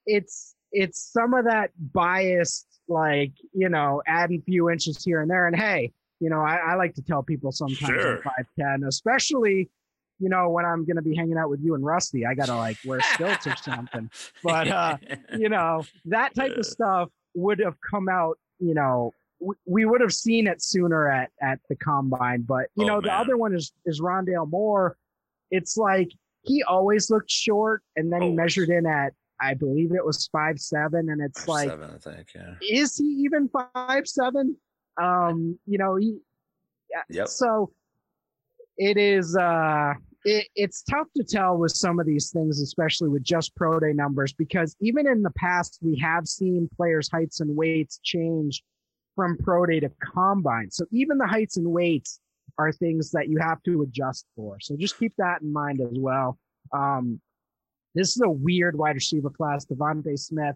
it's some of that biased, like, you know, adding a few inches here and there. And hey, you know, I like to tell people sometimes I'm 5'10", especially, you know, when I'm going to be hanging out with you and Rusty, I got to like wear stilts or something. But, you know, that type of stuff would have come out, you know, we would have seen it sooner at the combine. But, you know, the other one is Rondale Moore. It's like he always looked short, and then he measured in at, I believe it was 5'7", and it's like, I think, yeah. Is he even 5'7"? You know, so it is, it's tough to tell with some of these things, especially with just pro day numbers, because even in the past, we have seen players' heights and weights change from pro day to combine. So even the heights and weights are things that you have to adjust for. So just keep that in mind as well. This is a weird wide receiver class. DeVonta Smith,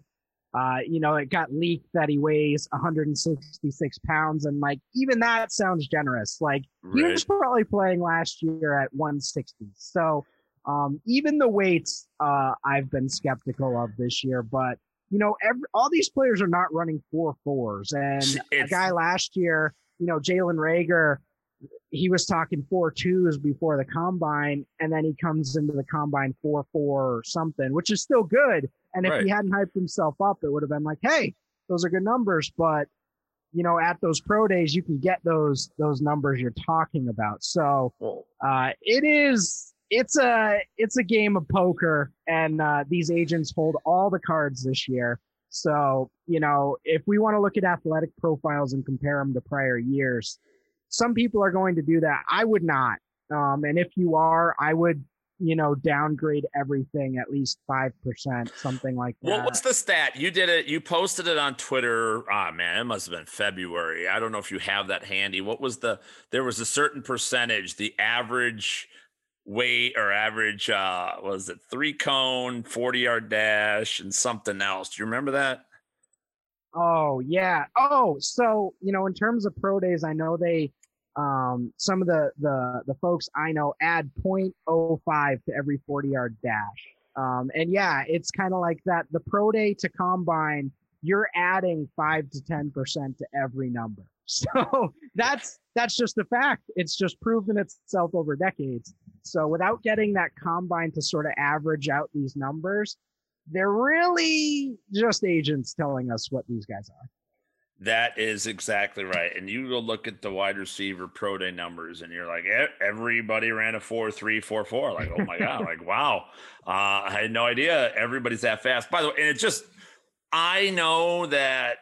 you know, it got leaked that he weighs 166 pounds. And like, even that sounds generous. Like he was probably playing last year at 160. So even the weights I've been skeptical of this year, but you know, all these players are not running 4.4s. And a guy last year, you know, Jalen Rager, he was talking 4.2s before the combine, and then he comes into the combine 4.4 or something, which is still good. And if he hadn't hyped himself up, it would have been like, hey, those are good numbers. But, you know, at those pro days, you can get those numbers you're talking about. So it's a game of poker, and these agents hold all the cards this year. So, you know, if we want to look at athletic profiles and compare them to prior years, some people are going to do that. I would not. And if you are, I would, you know, downgrade everything at least 5%, something like that. Well, what's the stat? You did it. You posted it on Twitter. Ah, man, it must've been February. I don't know if you have that handy. What was there was a certain percentage, the average weight or average, was it 3-cone, 40-yard dash and something else? Do you remember that? Oh, yeah. Oh, so, you know, in terms of pro days, I know they, some of the folks I know add 0.05 to every 40-yard dash. And yeah, it's kind of like that. The pro day to combine, you're adding 5 to 10% to every number. So that's just a fact. It's just proven itself over decades. So without getting that combine to sort of average out these numbers, they're really just agents telling us what these guys are. That is exactly right. And you go look at the wide receiver pro day numbers and you're like, everybody ran a 4.3, 4.4. Like, oh my God, like, wow. I had no idea everybody's that fast. By the way, and it's just, I know that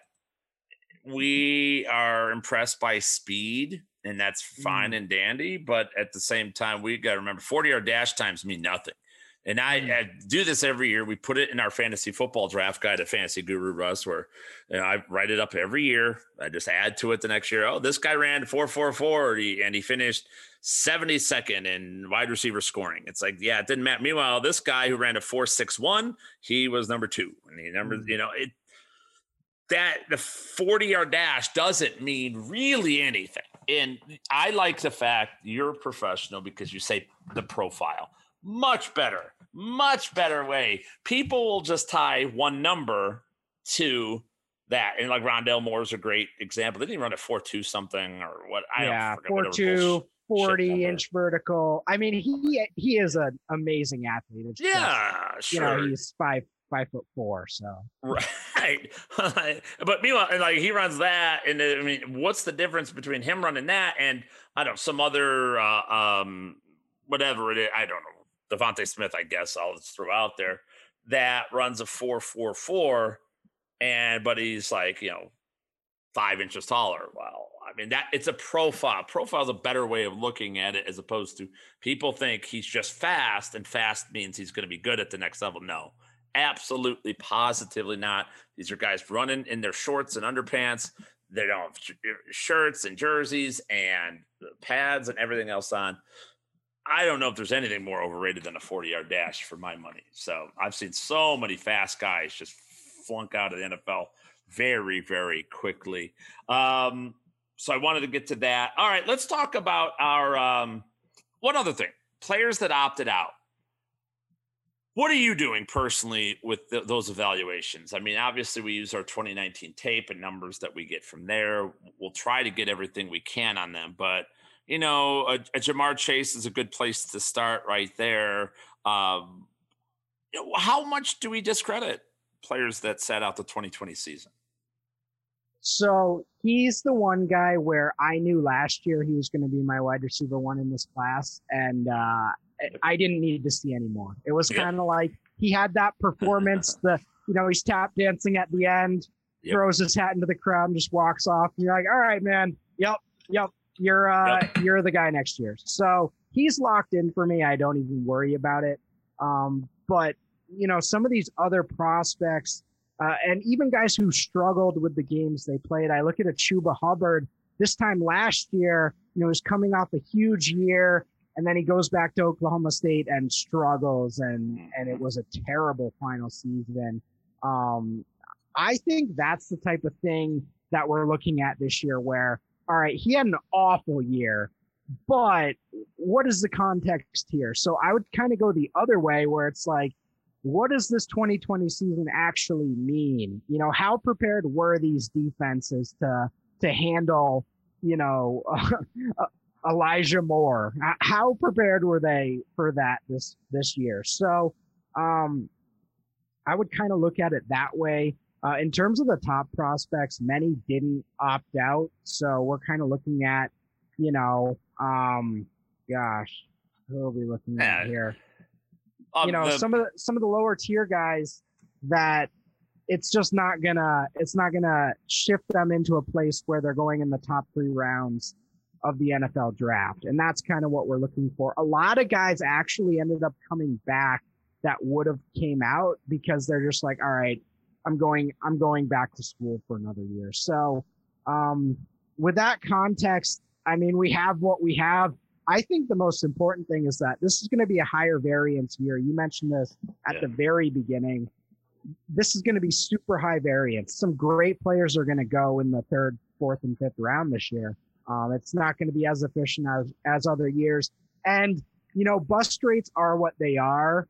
we are impressed by speed, and that's fine and dandy. But at the same time, we got to remember 40-yard dash times mean nothing. And I do this every year. We put it in our fantasy football draft guide at Fantasy Guru, Russ, where, you know, I write it up every year. I just add to it the next year. Oh, this guy ran 4.44, and he finished 72nd in wide receiver scoring. It's like, yeah, it didn't matter. Meanwhile, this guy who ran a 4.61, he was number 2. And he you know, it that the 40-yard dash doesn't mean really anything. And I like the fact you're a professional because you say the profile. Much better way. People will just tie one number to that. And like Rondale Moore is a great example. They didn't run a 4.2 something or what? Yeah, 4.2, 40-inch vertical. I mean, he is an amazing athlete. It's just, sure. You know, he's 5'4", so. Right. But meanwhile, and like he runs that, and I mean, what's the difference between him running that and, I don't know, some other whatever it is, I don't know. DeVonta Smith, I guess I'll throw out there, that runs a 4.44, but he's like, you know, 5 inches taller. Well, I mean, that it's a profile. Profile's a better way of looking at it, as opposed to people think he's just fast, and fast means he's going to be good at the next level. No, Absolutely, positively not. These are guys running in their shorts and underpants. They don't have shirts and jerseys and pads and everything else on. I don't know if there's anything more overrated than a 40-yard dash for my money. So I've seen so many fast guys just flunk out of the NFL very, very quickly. So I wanted to get to that. All right, let's talk about our one other thing, players that opted out. What are you doing personally with those evaluations? I mean, obviously we use our 2019 tape and numbers that we get from there. We'll try to get everything we can on them, but you know, a Ja'Marr Chase is a good place to start right there. How much do we discredit players that sat out the 2020 season? So he's the one guy where I knew last year he was going to be my wide receiver one in this class. And, I didn't need to see anymore. It was kind of like he had that performance, he's tap dancing at the end, throws his hat into the crowd and just walks off. And you're like, all right, man. Yep. You're the guy next year. So he's locked in for me. I don't even worry about it. But some of these other prospects, and even guys who struggled with the games they played. I look at a Chuba Hubbard this time last year, he was coming off a huge year. And then he goes back to Oklahoma State and struggles, and it was a terrible final season. I think that's the type of thing that we're looking at this year where, all right, he had an awful year, but what is the context here? So I would kind of go the other way where it's like, what does this 2020 season actually mean? How prepared were these defenses to handle, Elijah Moore? How prepared were they for that this year? So I would kind of look at it that way. In terms of the top prospects, many didn't opt out. So we're kind of looking at, who are we looking at here? Some of the lower tier guys that it's just not gonna shift them into a place where they're going in the top three rounds of the NFL draft. And that's kind of what we're looking for. A lot of guys actually ended up coming back that would have came out because they're just like, all right, I'm going back to school for another year. So with that context, I mean, we have what we have. I think the most important thing is that this is going to be a higher variance year. You mentioned this at the very beginning. This is going to be super high variance. Some great players are going to go in the third, fourth, and fifth round this year. It's not going to be as efficient as other years. And, bust rates are what they are.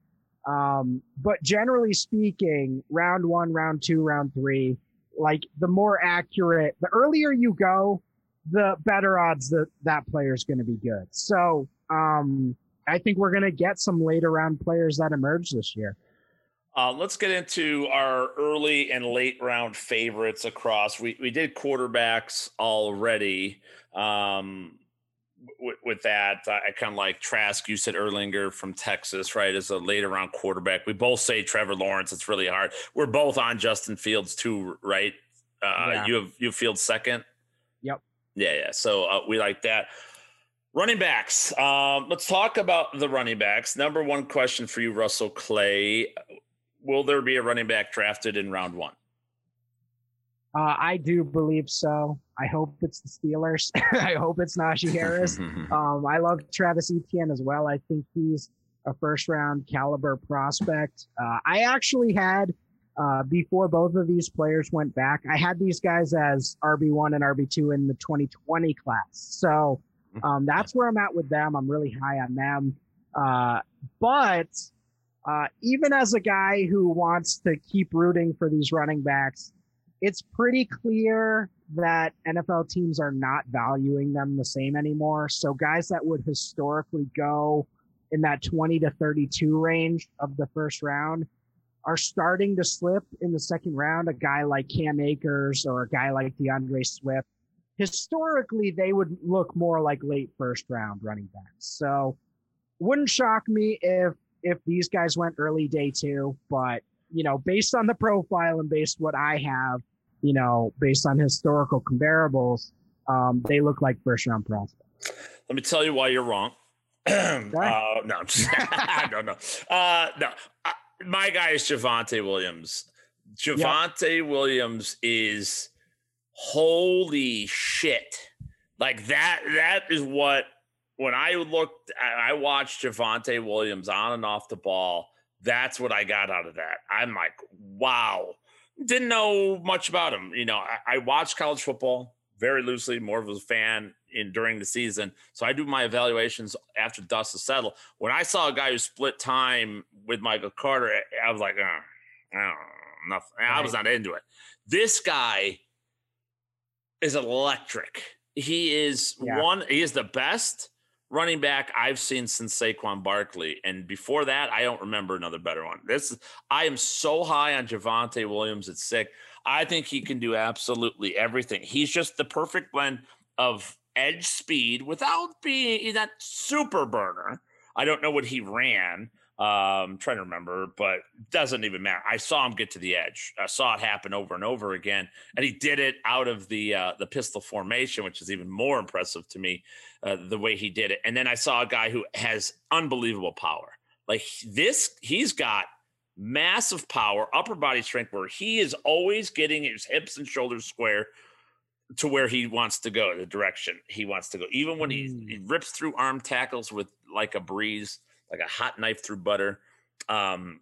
But generally speaking, round one, round two, round three, like the more accurate, the earlier you go, the better odds that player is going to be good. So I think we're going to get some later round players that emerge this year. Let's get into our early and late round favorites across. We did quarterbacks already with that. I kind of like Trask. You said Erlinger from Texas, right, as a later round quarterback. We both say Trevor Lawrence. It's really hard. We're both on Justin Fields too, right? You have Fields second? Yep. Yeah. So we like that. Running backs. Let's talk about the running backs. Number one question for you, Russell Clay. Will there be a running back drafted in round one? I do believe so. I hope it's the Steelers. I hope it's Najee Harris. I love Travis Etienne as well. I think he's a first-round caliber prospect. I actually had, before both of these players went back, I had these guys as RB1 and RB2 in the 2020 class. So that's where I'm at with them. I'm really high on them. But even as a guy who wants to keep rooting for these running backs, it's pretty clear that NFL teams are not valuing them the same anymore. So guys that would historically go in that 20 to 32 range of the first round are starting to slip in the second round. A guy like Cam Akers or a guy like DeAndre Swift, historically, they would look more like late first round running backs. So wouldn't shock me if these guys went early day two, but based on the profile and based what I have, based on historical comparables, they look like first round prospects. Let me tell you why you're wrong. No, no, no. My guy is Javonte Williams. Williams is holy shit. Like that is what, when I looked, I watched Javonte Williams on and off the ball. That's what I got out of that. I'm like, wow. Didn't know much about him. You know, I watched college football very loosely, more of a fan during the season. So I do my evaluations after dust has settled. When I saw a guy who split time with Michael Carter, I was like, I don't know, nothing. I was not into it. This guy is electric. He is he is the best running back I've seen since Saquon Barkley. And before that, I don't remember another better one. I am so high on Javonte Williams. It's sick. I think he can do absolutely everything. He's just the perfect blend of edge speed without being that super burner. I don't know what he ran. I'm trying to remember, but doesn't even matter. I saw him get to the edge. I saw it happen over and over again, and he did it out of the pistol formation, which is even more impressive to me, the way he did it. And then I saw a guy who has unbelievable power. Like this, he's got massive power, upper body strength, where he is always getting his hips and shoulders square to where he wants to go, the direction he wants to go. Even when he rips through arm tackles with like a breeze, like a hot knife through butter. And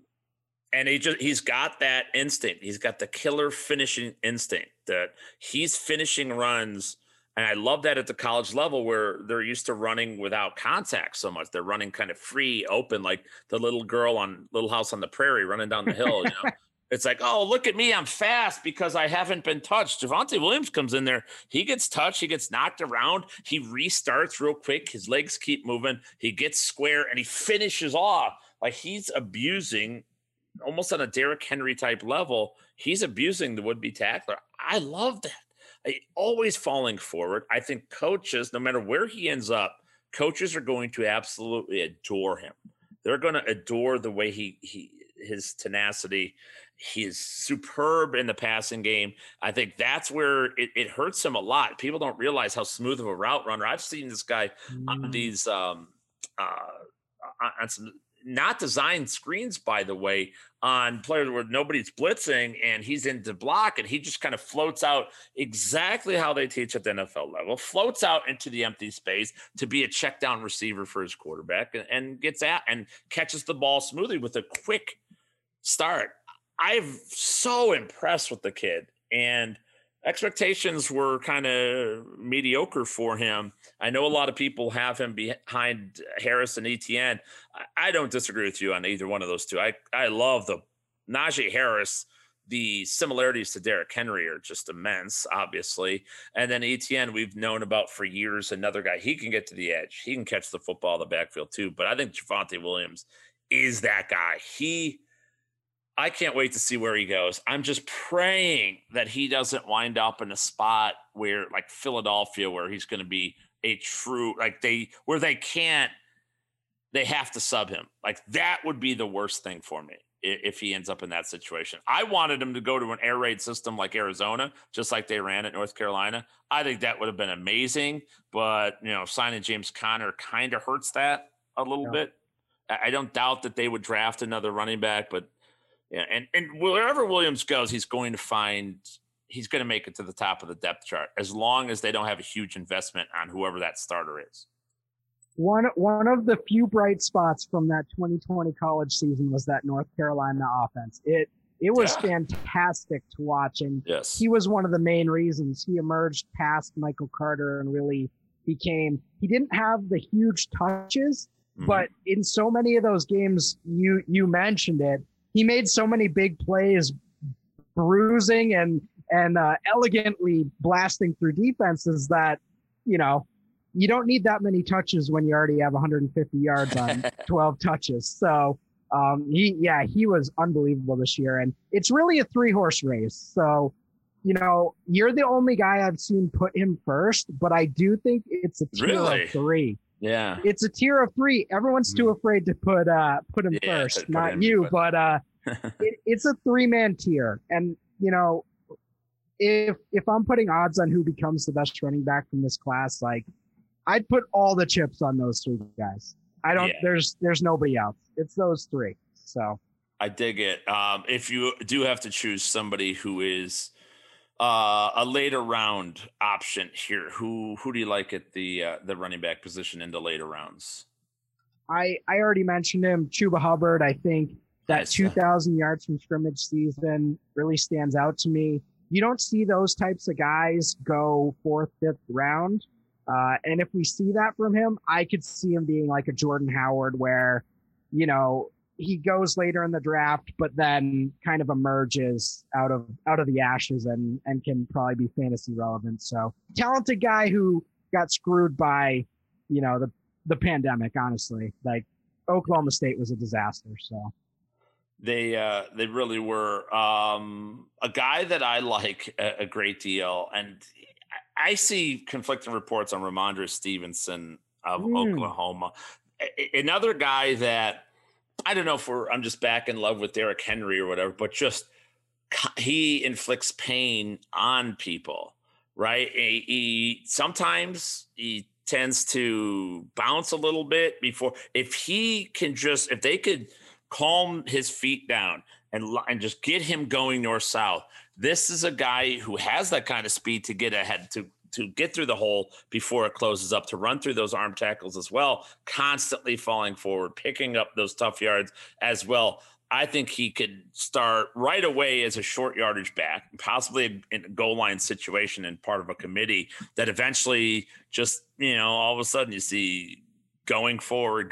he's got that instinct. He's got the killer finishing instinct that he's finishing runs. And I love that at the college level where they're used to running without contact so much. They're running kind of free, open, like the little girl on Little House on the Prairie running down the hill. You know, it's like, oh, look at me. I'm fast because I haven't been touched. Javonte Williams comes in there. He gets touched. He gets knocked around. He restarts real quick. His legs keep moving. He gets square, and he finishes off. Like he's abusing, almost on a Derrick Henry type level, he's abusing the would-be tackler. I love that. Always falling forward. I think coaches, no matter where he ends up, coaches are going to absolutely adore him. They're going to adore the way his tenacity. He is superb in the passing game. I think that's where it hurts him a lot. People don't realize how smooth of a route runner. I've seen this guy on these on some not designed screens, by the way, on players where nobody's blitzing and he's into block and he just kind of floats out exactly how they teach at the NFL level, floats out into the empty space to be a check down receiver for his quarterback and gets at and catches the ball smoothly with a quick start. I'm so impressed with the kid, and expectations were kind of mediocre for him. I know a lot of people have him behind Harris and Etienne. I don't disagree with you on either one of those two. I love the Najee Harris. The similarities to Derrick Henry are just immense, obviously. And then Etienne, we've known about for years, another guy. He can get to the edge. He can catch the football in the backfield too. But I think Javonte Williams is that guy. I can't wait to see where he goes. I'm just praying that he doesn't wind up in a spot where, like Philadelphia, where he's going to be a true, like they have to sub him. Like that would be the worst thing for me if he ends up in that situation. I wanted him to go to an air raid system like Arizona, just like they ran at North Carolina. I think that would have been amazing, but you know, signing James Conner kind of hurts that a little bit. I don't doubt that they would draft another running back, but yeah, and wherever Williams goes, he's going to make it to the top of the depth chart as long as they don't have a huge investment on whoever that starter is. One of the few bright spots from that 2020 college season was that North Carolina offense. It was fantastic to watch, and he was one of the main reasons he emerged past Michael Carter and really became. He didn't have the huge touches, but in so many of those games, you mentioned it. He made so many big plays, bruising and elegantly blasting through defenses that, you know, you don't need that many touches when you already have 150 yards on 12 touches. So, he was unbelievable this year, and it's really a 3-horse race. So, you know, you're the only guy I've seen put him first, but I do think it's a tier of 3. Yeah, it's a tier of 3. Everyone's too afraid to put him first. Not you, but it's a 3-man tier. And you know, if I'm putting odds on who becomes the best running back from this class, like I'd put all the chips on those 3 guys. There's nobody else. It's those 3. So I dig it. If you do have to choose somebody who is a later round option here, who do you like at the running back position in the later rounds? I already mentioned him, Chuba Hubbard. I think that 2,000 yards from scrimmage season really stands out to me. You don't see those types of guys go fourth, fifth round. And if we see that from him, I could see him being like a Jordan Howard where, you know, he goes later in the draft, but then kind of emerges out of the ashes and can probably be fantasy relevant. So talented guy who got screwed by, you know, the pandemic, honestly. Like Oklahoma State was a disaster. So they really were. A guy that I like a great deal, and I see conflicting reports on Ramondre Stevenson of Oklahoma. Another guy that I don't know if I'm just back in love with Derrick Henry or whatever, but just he inflicts pain on people, right? Sometimes he tends to bounce a little bit before. If they could calm his feet down and just get him going north south. This is a guy who has that kind of speed to get ahead, to get through the hole before it closes up, to run through those arm tackles as well, constantly falling forward, picking up those tough yards as well. I think he could start right away as a short yardage back, possibly in a goal line situation and part of a committee that eventually just, you know, all of a sudden you see going forward,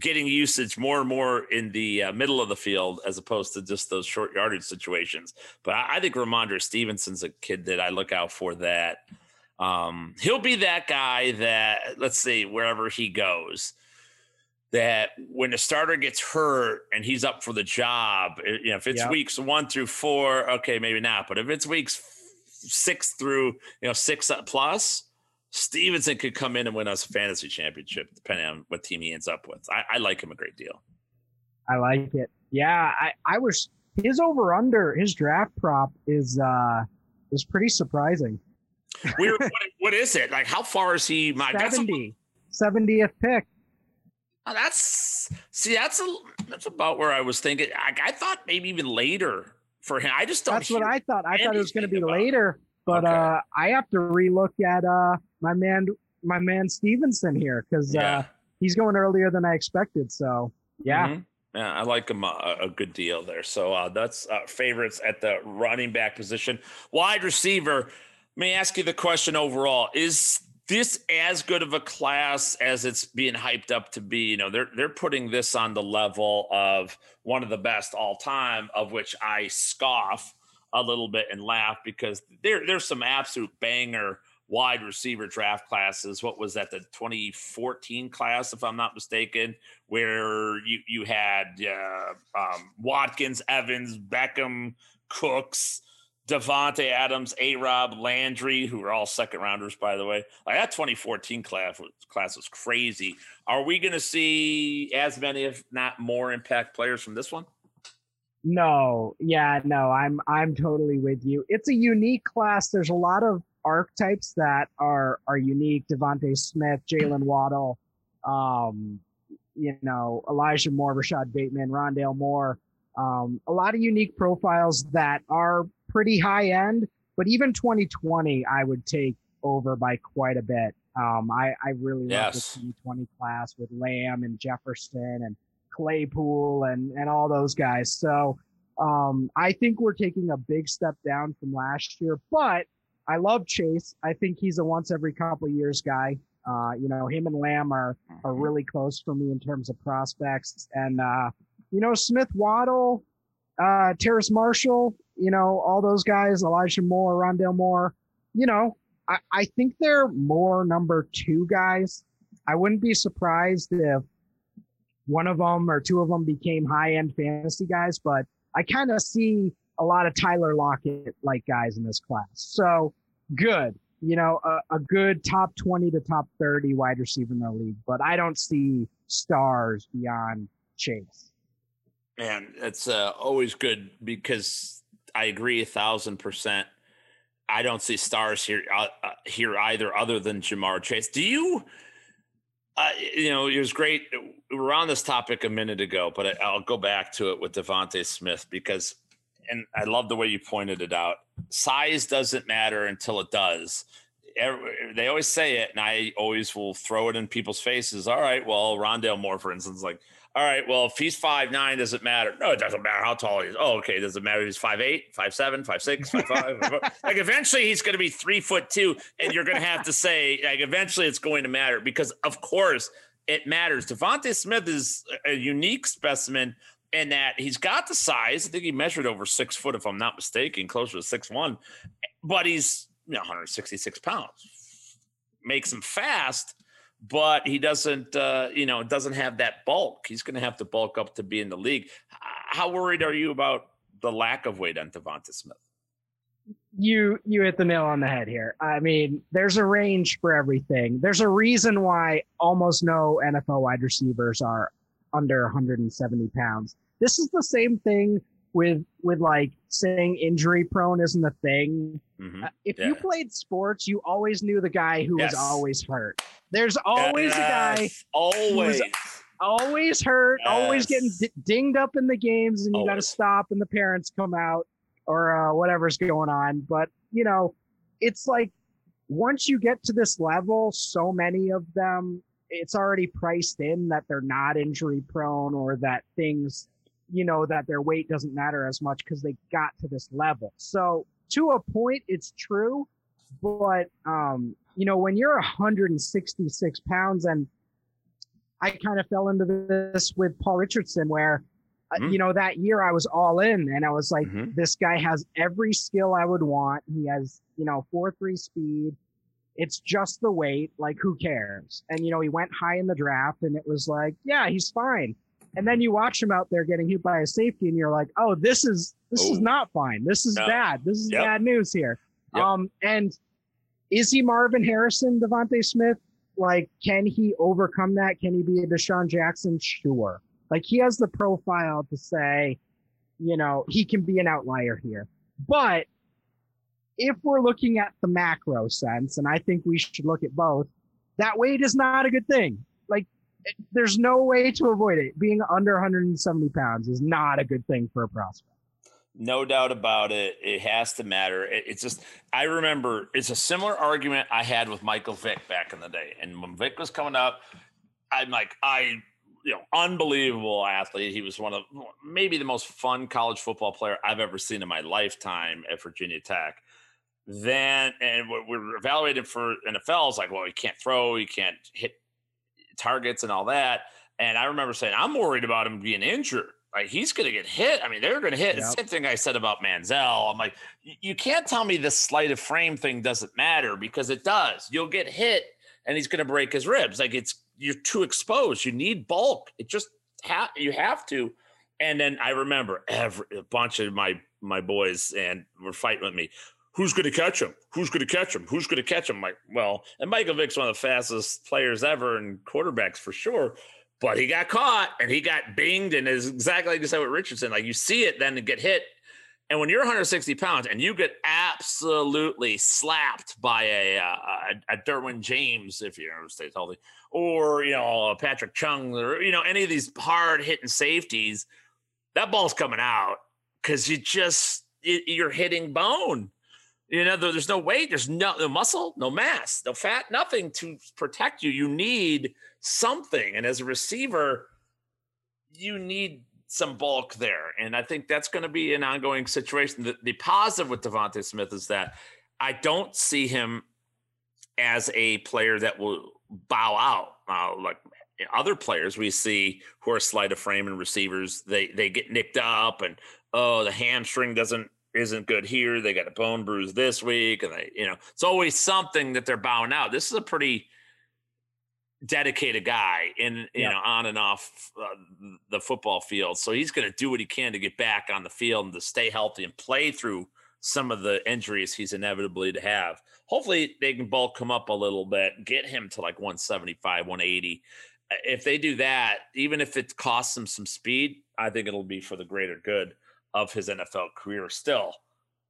getting usage more and more in the middle of the field as opposed to just those short yardage situations. But I think Ramondre Stevenson's a kid that I look out for that. He'll be that guy that, let's see, wherever he goes, that when the starter gets hurt and he's up for the job, you know, if it's weeks 1 through 4, okay, maybe not. But if it's weeks 6 through, you know, 6 plus, Stevenson could come in and win us a fantasy championship, depending on what team he ends up with. I like him a great deal. I like it. Yeah, I was his over under, his draft prop is pretty surprising. What is it? Like, how far is he? 70th pick. That's about where I was thinking. I thought maybe even later for him. I just don't. That's what I thought. I thought it was going to be later, but okay. I have to relook at my man Stevenson here because he's going earlier than I expected. So yeah, I like him a good deal there. So that's favorites at the running back position. Wide receiver. Let me ask you the question overall: is this as good of a class as it's being hyped up to be? You know, they're putting this on the level of one of the best all time, of which I scoff a little bit and laugh because there's some absolute banger wide receiver draft classes. What was that? The 2014 class, if I'm not mistaken, where you had Watkins, Evans, Beckham, Cooks, Devontae Adams, A-Rob, Landry, who are all second rounders, by the way. Like, that 2014 class was crazy. Are we going to see as many, if not more, impact players from this one? No. Yeah, no, I'm totally with you. It's a unique class. There's a lot of archetypes that are unique. Devontae Smith, Jalen Waddle, you know, Elijah Moore, Rashad Bateman, Rondale Moore. A lot of unique profiles that are pretty high end, but even 2020 I would take over by quite a bit. I really love the 2020 class with Lamb and Jefferson and Claypool and all those guys. So I think we're taking a big step down from last year, but I love Chase. I think he's a once every couple of years guy. You know, him and Lamb are really close for me in terms of prospects. And you know, Smith, Waddle, Terrace Marshall, you know, all those guys, Elijah Moore, Rondale Moore, you know, I think they're more number 2 guys. I wouldn't be surprised if one of them or two of them became high-end fantasy guys, but I kind of see a lot of Tyler Lockett-like guys in this class. So good, you know, a good top 20 to top 30 wide receiver in the league, but I don't see stars beyond Chase. Man, it's always good because I agree 1,000%. I don't see stars here either, other than Ja'Marr Chase. Do you? It was great. We were on this topic a minute ago, but I'll go back to it with DeVonta Smith because, and I love the way you pointed it out, size doesn't matter until it does. They always say it, and I always will throw it in people's faces. All right, well, Rondale Moore, for instance, like, all right, well, if he's 5'9", does it matter? No, it doesn't matter how tall he is. Oh, okay, does it matter if he's 5'8", 5'7", 5'6", 5'5"? Like, eventually he's going to be 3'2", and you're going to have to say, like, eventually it's going to matter because, of course, it matters. DeVonta Smith is a unique specimen in that he's got the size. I think he measured over 6 foot, if I'm not mistaken, closer to 6'1", but he's 166 pounds, makes him fast, but he doesn't, doesn't have that bulk. He's going to have to bulk up to be in the league. How worried are you about the lack of weight on DeVonta Smith? You hit the nail on the head here. I mean, there's a range for everything. There's a reason why almost no NFL wide receivers are under 170 pounds. This is the same thing with like saying injury prone isn't a thing. Mm-hmm. If you played sports, you always knew the guy who was always hurt. There's always a guy always always hurt, always getting dinged up in the games, and you got to stop and the parents come out or whatever's going on. But, it's like once you get to this level, so many of them, it's already priced in that they're not injury prone or that things – that their weight doesn't matter as much because they got to this level. So to a point, it's true. But, when you're 166 pounds, and I kind of fell into this with Paul Richardson where, that year I was all in and I was like, this guy has every skill I would want. He has, 4.3 speed. It's just the weight. Like, who cares? And, he went high in the draft and it was like, yeah, he's fine. And then you watch him out there getting hit by a safety and you're like, oh, this is not fine. This is bad. This is bad news here. Yep. And is he Marvin Harrison, DeVonta Smith? Like, can he overcome that? Can he be a Deshaun Jackson? Sure. Like, he has the profile to say, he can be an outlier here. But if we're looking at the macro sense, and I think we should look at both, that weight is not a good thing. Like, there's no way to avoid it. Being under 170 pounds is not a good thing for a prospect. No doubt about it. It has to matter. It's just, I remember it's a similar argument I had with Michael Vick back in the day. And when Vick was coming up, I'm like, unbelievable athlete. He was one of maybe the most fun college football player I've ever seen in my lifetime at Virginia Tech. Then, and we were evaluated for NFL. It's like, well, he can't throw, he can't hit targets and all that. And I remember saying, I'm worried about him being injured. Like, he's going to get hit. I mean, they're going to hit. Yep. Same thing I said about Manziel. I'm like, you can't tell me the sleight of frame thing doesn't matter because it does. You'll get hit and he's going to break his ribs. Like, you're too exposed. You need bulk. It just, you have to. And then I remember a bunch of my boys and were fighting with me. Who's going to catch him? Who's going to catch him? Who's going to catch him? Like, well, and Michael Vick's one of the fastest players ever and quarterbacks for sure, but he got caught and he got binged. And it's exactly like you said with Richardson, like you see it then and get hit. And when you're 160 pounds and you get absolutely slapped by a Derwin James, if you ever stay healthy, or, Patrick Chung, or, any of these hard hitting safeties, that ball's coming out because you're hitting bone. There's no weight, there's no muscle, no mass, no fat, nothing to protect you. You need something. And as a receiver, you need some bulk there. And I think that's going to be an ongoing situation. The positive with DeVonta Smith is that I don't see him as a player that will bow out. Like other players we see who are sleight of frame and receivers, they get nicked up and, the hamstring isn't good here. They got a bone bruise this week. And they, it's always something that they're bowing out. This is a pretty dedicated guy on and off the football field. So he's going to do what he can to get back on the field and to stay healthy and play through some of the injuries he's inevitably to have. Hopefully they can bulk him up a little bit, get him to like 175, 180. If they do that, even if it costs him some speed, I think it'll be for the greater good of his NFL career. Still,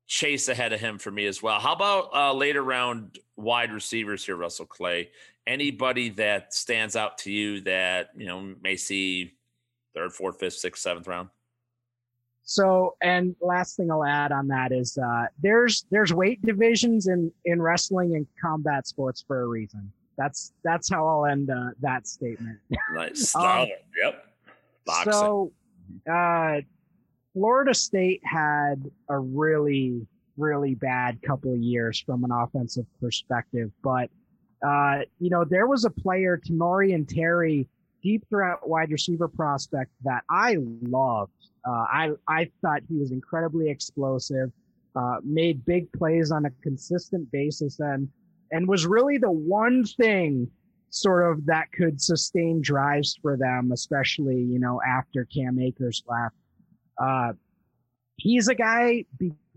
Chase ahead of him for me as well. How about later round wide receivers here, Russell Clay? Anybody that stands out to you that, you know, may see third, fourth, fifth, sixth, seventh round? So, and last thing I'll add on that is there's weight divisions in wrestling and combat sports for a reason. That's how I'll end that statement. Nice. Yep. Boxing. So, Florida State had a really, really bad couple of years from an offensive perspective. But, you know, there was a player, Tamarian Terry, deep threat wide receiver prospect that I loved. I thought he was incredibly explosive, made big plays on a consistent basis, and was really the one thing sort of that could sustain drives for them, especially, you know, after Cam Akers left. He's a guy,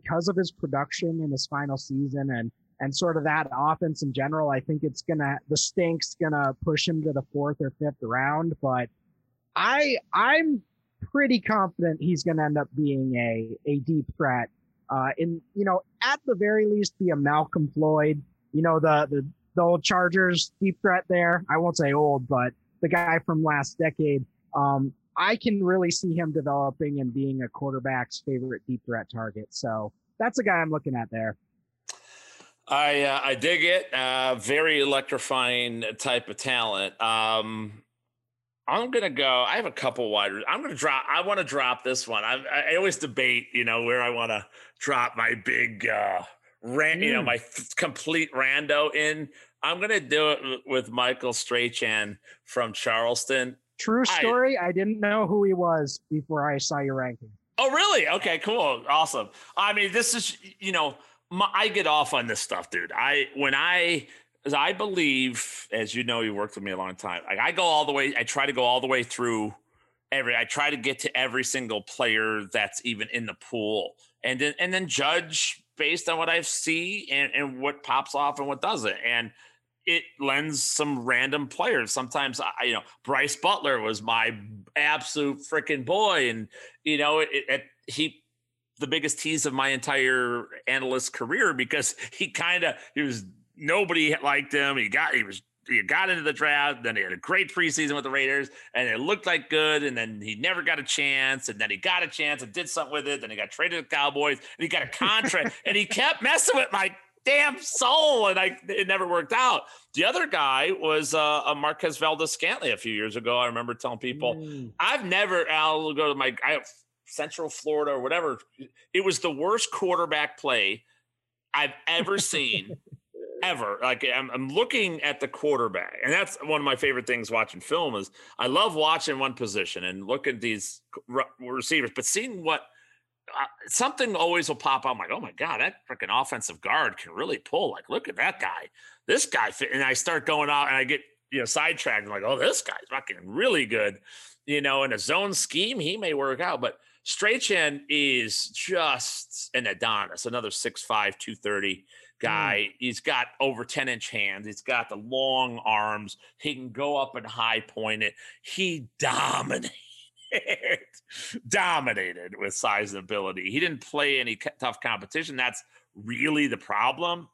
because of his production in his final season and sort of that offense in general, I think it's the stink's gonna push him to the fourth or fifth round, but I'm pretty confident he's going to end up being a deep threat, in, you know, at the very least be a Malcolm Floyd, you know, the old Chargers deep threat there. I won't say old, but the guy from last decade. I can really see him developing and being a quarterback's favorite deep threat target. So that's a guy I'm looking at there. I dig it. Very electrifying type of talent. I'm going to go. I have a couple wide. I want to drop this one. I always debate, you know, where I want to drop my big, you know, my complete rando in. I'm going to do it with Michael Strachan from Charleston. True story. I didn't know who he was before I saw your ranking. Oh, really? Okay, cool. Awesome. I mean, this is, you know, I get off on this stuff, dude. I believe, as you know, you worked with me a long time. I try to get to every single player that's even in the pool, and then judge based on what I see and what pops off and what doesn't. And it lends some random players. Sometimes, Bryce Butler was my absolute freaking boy. And, you know, the biggest tease of my entire analyst career, because nobody liked him. He got into the draft. Then he had a great preseason with the Raiders, and it looked like good. And then he never got a chance. And then he got a chance and did something with it. Then he got traded to the Cowboys, and he got a contract. And he kept messing with my damn soul, and it never worked out. The other guy was a Marquez Valdes-Scantling a few years ago. I remember telling people, I'll go to Central Florida or whatever. It was the worst quarterback play I've ever seen. Ever. Like, I'm looking at the quarterback, and that's one of my favorite things watching film is I love watching one position and look at these receivers, but seeing what something always will pop out. I'm like, oh my God, that freaking offensive guard can really pull. Like, look at that guy, this guy fit. And I start going out and I get, you know, sidetracked. I'm like, oh, this guy's fucking really good, you know, in a zone scheme, he may work out. But Strachan is just an Adonis, another 6'5", 230 guy. He's got over 10-inch hands. He's got the long arms. He can go up and high point it. He dominated with size and ability. He didn't play any tough competition. That's really the problem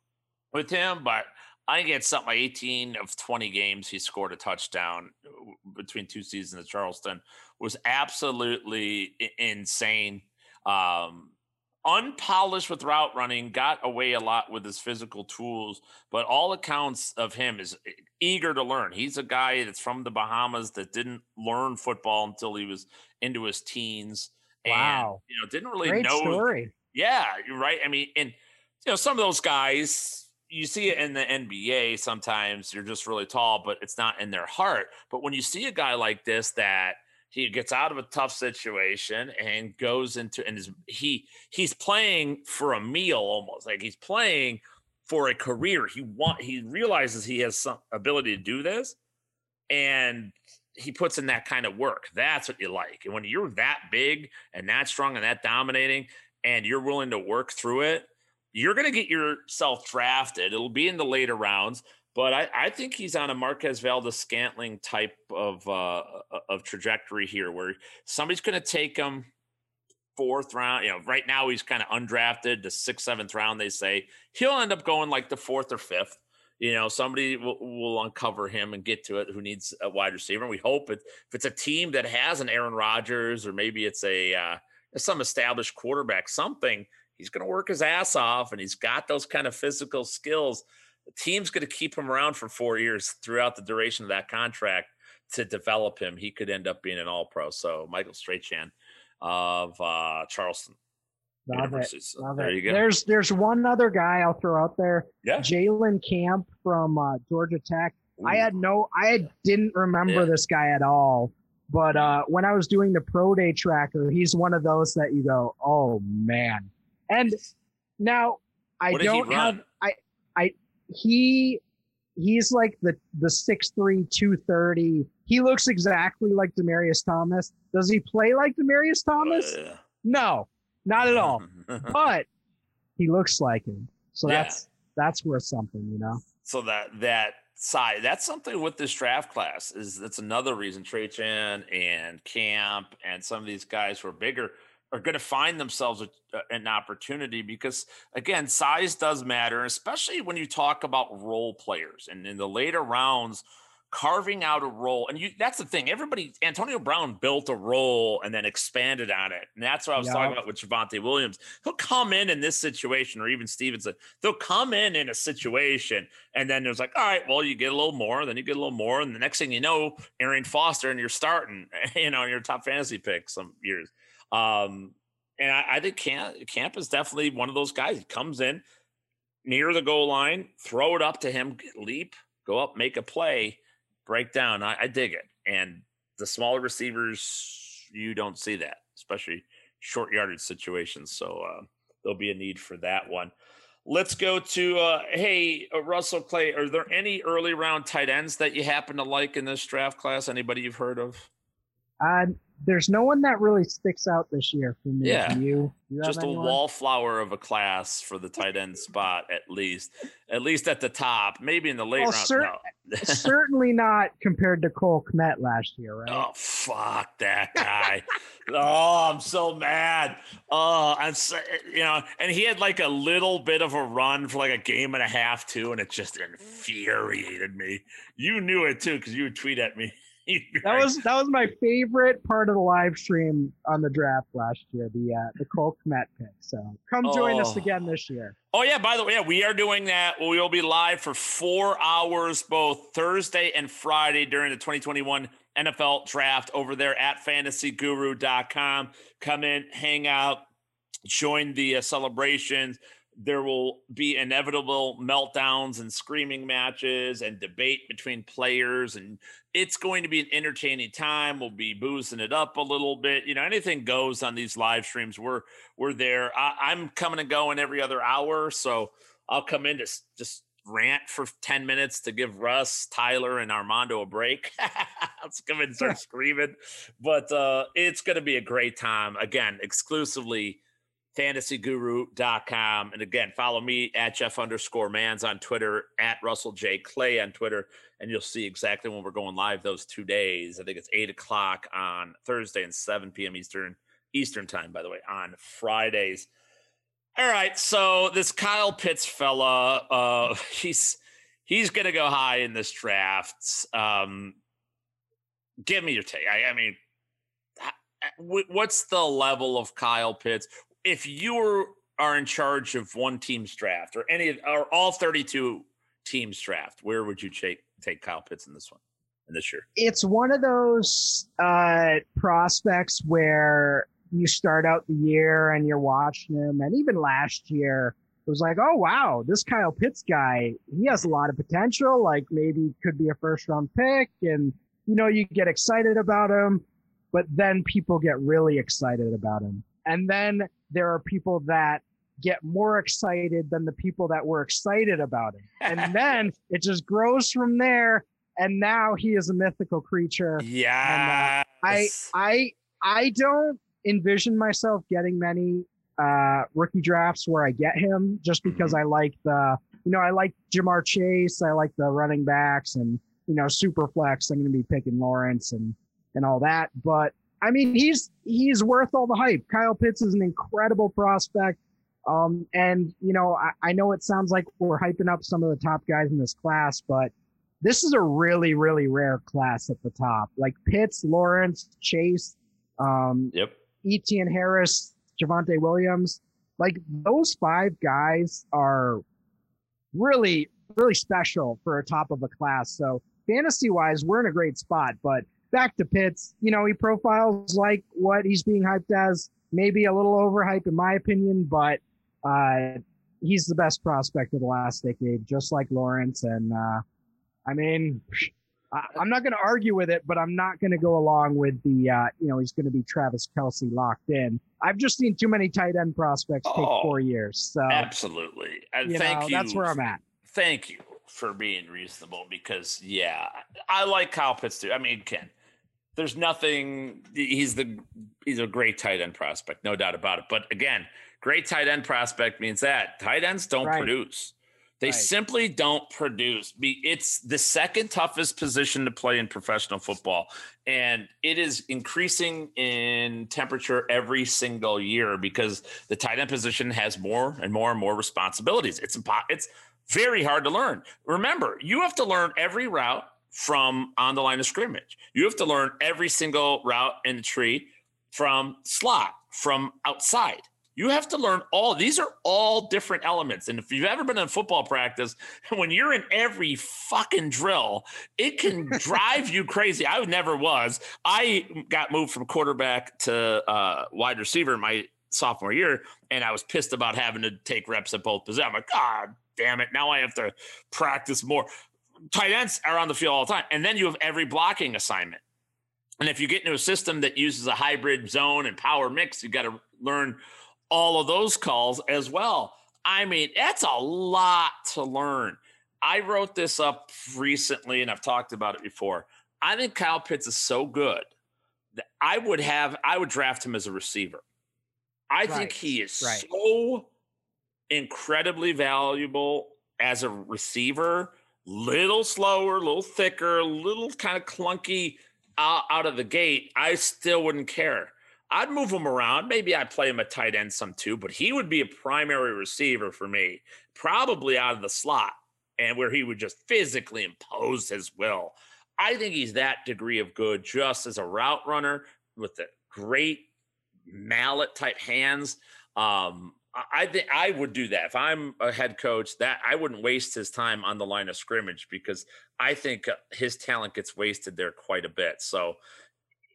with him. But I think it's something like 18 of 20 games he scored a touchdown between two seasons at Charleston. Was absolutely insane. Unpolished with route running, got away a lot with his physical tools, but all accounts of him is eager to learn. He's a guy that's from the Bahamas that didn't learn football until he was into his teens. Wow. And, you know, didn't really know. Great story. Yeah, you're right. I mean, and, you know, some of those guys, you see it in the NBA sometimes, you're just really tall, but it's not in their heart. But when you see a guy like this that he gets out of a tough situation and goes into he's playing for a meal, almost like he's playing for a career. He realizes he has some ability to do this, and he puts in that kind of work. That's what you like. And when you're that big and that strong and that dominating, and you're willing to work through it, you're going to get yourself drafted. It'll be in the later rounds. But I think he's on a Marquez Valdes-Scantling type of trajectory here, where somebody's going to take him fourth round. You know, right now he's kind of undrafted, the sixth, seventh round, they say. He'll end up going like the fourth or fifth. You know, somebody will uncover him and get to it who needs a wide receiver. And we hope if it's a team that has an Aaron Rodgers, or maybe it's some established quarterback, something, he's going to work his ass off and he's got those kind of physical skills. The team's going to keep him around for 4 years throughout the duration of that contract to develop him. He could end up being an all-pro. So Michael Strachan of Charleston. Love it. There you go. There's one other guy I'll throw out there. Yeah. Jalen Camp from Georgia Tech. Ooh. I didn't remember this guy at all. But when I was doing the pro day tracker, he's one of those that you go, oh man. And now he's like the 6'3", 230. He looks exactly like Demaryius Thomas. Does he play like Demaryius Thomas? No. Not at all, but he looks like him. So that's worth something, you know? So that side, that's something with this draft class is that's another reason Trachan and Camp and some of these guys who are bigger are going to find themselves an opportunity because, again, size does matter, especially when you talk about role players. And in the later rounds, carving out a role. And that's the thing. Everybody, Antonio Brown built a role and then expanded on it. And that's what I was talking about with Javonte Williams. He'll come in this situation, or even Stevenson. They'll come in a situation. And then there's like, all right, well, you get a little more, then you get a little more. And the next thing you know, Arian Foster, and you're starting, you know, your top fantasy pick some years. And I think Camp is definitely one of those guys. He comes in near the goal line, throw it up to him, leap, go up, make a play. Break down. I dig it. And the smaller receivers, you don't see that, especially short yardage situations. So there'll be a need for that one. Let's go to, Russell Clay, are there any early round tight ends that you happen to like in this draft class? Anybody you've heard of? There's no one that really sticks out this year for me. Yeah. You just a wallflower of a class for the tight end spot, at least at the top, maybe in the late round. Certainly not compared to Cole Kmet last year, right? Oh, fuck that guy. Oh, I'm so mad. Oh, and he had like a little bit of a run for like a game and a half too, and it just infuriated me. You knew it too, because you would tweet at me. That was my favorite part of the live stream on the draft last year, the Cole Kmet pick. So come join us again this year. Oh yeah, by the way, we are doing that. We will be live for 4 hours both Thursday and Friday during the 2021 NFL Draft over there at FantasyGuru.com. Come in, hang out, join the celebrations. There will be inevitable meltdowns and screaming matches and debate between players. And it's going to be an entertaining time. We'll be boozing it up a little bit. You know, anything goes on these live streams. We're there. I'm coming and going every other hour. So I'll come in to just rant for 10 minutes to give Russ, Tyler, and Armando a break. Let's come in and start screaming. But it's going to be a great time. Again, exclusively fantasyguru.com. And again, follow me at Jeff_Manns on Twitter, at Russell J. Clay on Twitter, and you'll see exactly when we're going live those 2 days. I think it's 8:00 on Thursday and 7 p.m. Eastern time, by the way, on Fridays. All right. So this Kyle Pitts fella, he's going to go high in this draft. Give me your take. I mean, what's the level of Kyle Pitts? If you are in charge of one team's draft or all 32 teams draft, where would you take Kyle Pitts in this one? In this year, it's one of those prospects where you start out the year and you're watching him, and even last year it was like, oh wow, this Kyle Pitts guy, he has a lot of potential. Like maybe could be a first round pick, and you know you get excited about him, but then people get really excited about him, and then there are people that get more excited than the people that were excited about him. And then it just grows from there. And now he is a mythical creature. Yeah. I don't envision myself getting many rookie drafts where I get him, just because I like Ja'Marr Chase. I like the running backs and, you know, super flex. I'm going to be picking Lawrence and all that. But I mean, he's worth all the hype. Kyle Pitts is an incredible prospect. And, you know, I know it sounds like we're hyping up some of the top guys in this class, but this is a really, really rare class at the top. Like Pitts, Lawrence, Chase, Etienne Harris, Javonte Williams. Like those five guys are really, really special for a top of a class. So fantasy-wise, we're in a great spot. But back to Pitts, you know, he profiles like what he's being hyped as. Maybe a little overhyped in my opinion, but he's the best prospect of the last decade, just like Lawrence. And I mean, I'm not going to argue with it, but I'm not going to go along with the, you know, he's going to be Travis Kelce locked in. I've just seen too many tight end prospects take 4 years. So absolutely. And thank you. That's where I'm at. Thank you for being reasonable because, yeah, I like Kyle Pitts too. I mean, Ken, there's nothing – he's a great tight end prospect, no doubt about it. But, again, great tight end prospect means that tight ends don't produce. They simply don't produce. It's the second toughest position to play in professional football, and it is increasing in temperature every single year because the tight end position has more and more and more responsibilities. It's very hard to learn. Remember, you have to learn every route from on the line of scrimmage. You have to learn every single route in the tree from slot, from outside. You have to learn all. These are all different elements. And if you've ever been in football practice, when you're in every fucking drill, it can drive you crazy. I never was. I got moved from quarterback to wide receiver my sophomore year, and I was pissed about having to take reps at both positions. I'm like, God damn it. Now I have to practice more. Tight ends are on the field all the time. And then you have every blocking assignment. And if you get into a system that uses a hybrid zone and power mix, you got to learn all of those calls as well. I mean, that's a lot to learn. I wrote this up recently, and I've talked about it before. I think Kyle Pitts is so good that I would draft him as a receiver. I think he is so incredibly valuable as a receiver. Little slower, a little thicker, a little kind of clunky out of the gate. I still wouldn't care. I'd move him around. Maybe I'd play him at tight end some too, but he would be a primary receiver for me, probably out of the slot and where he would just physically impose his will. I think he's that degree of good just as a route runner with the great mallet type hands. I think I would do that. If I'm a head coach, that I wouldn't waste his time on the line of scrimmage because I think his talent gets wasted there quite a bit. So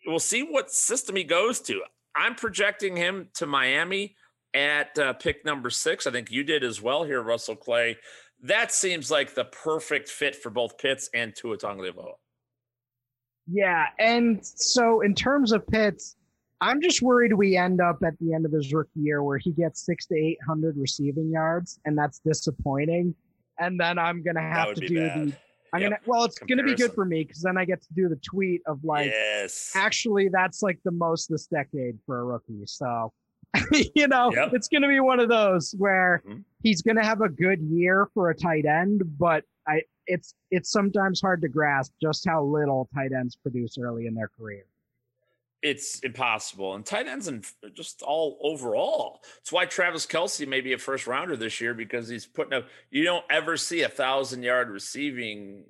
we'll see what system he goes to. I'm projecting him to Miami at pick number 6. I think you did as well here, Russell Clay. That seems like the perfect fit for both Pitts and Tua Tagovailoa. Yeah, and so in terms of Pitts, I'm just worried we end up at the end of his rookie year where he gets 600 to 800 receiving yards, and that's disappointing. And then I'm gonna have to do the. It's comparison. Gonna be good for me because then I get to do the tweet of like, actually, that's like the most this decade for a rookie. So, you know, it's gonna be one of those where he's gonna have a good year for a tight end, but it's sometimes hard to grasp just how little tight ends produce early in their career. It's impossible. And tight ends and just all overall. It's why Travis Kelce may be a first rounder this year because he's putting up, you don't ever see 1,000-yard receiving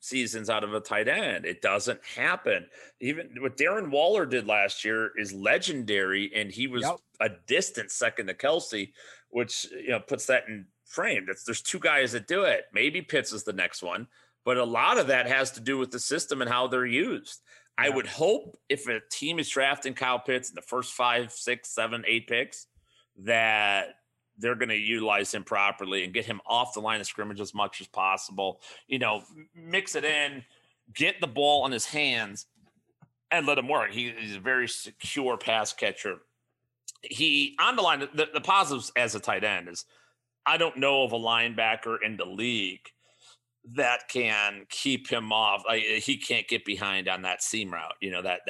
seasons out of a tight end. It doesn't happen. Even what Darren Waller did last year is legendary. And he was a distant second to Kelce, which, you know, puts that in frame. There's two guys that do it. Maybe Pitts is the next one, but a lot of that has to do with the system and how they're used. I would hope if a team is drafting Kyle Pitts in the first 5, 6, 7, 8 picks that they're going to utilize him properly and get him off the line of scrimmage as much as possible, you know, mix it in, get the ball in his hands and let him work. He's a very secure pass catcher. He on the line, the positives as a tight end is I don't know of a linebacker in the league that can keep him off. He can't get behind on that seam route. You know, that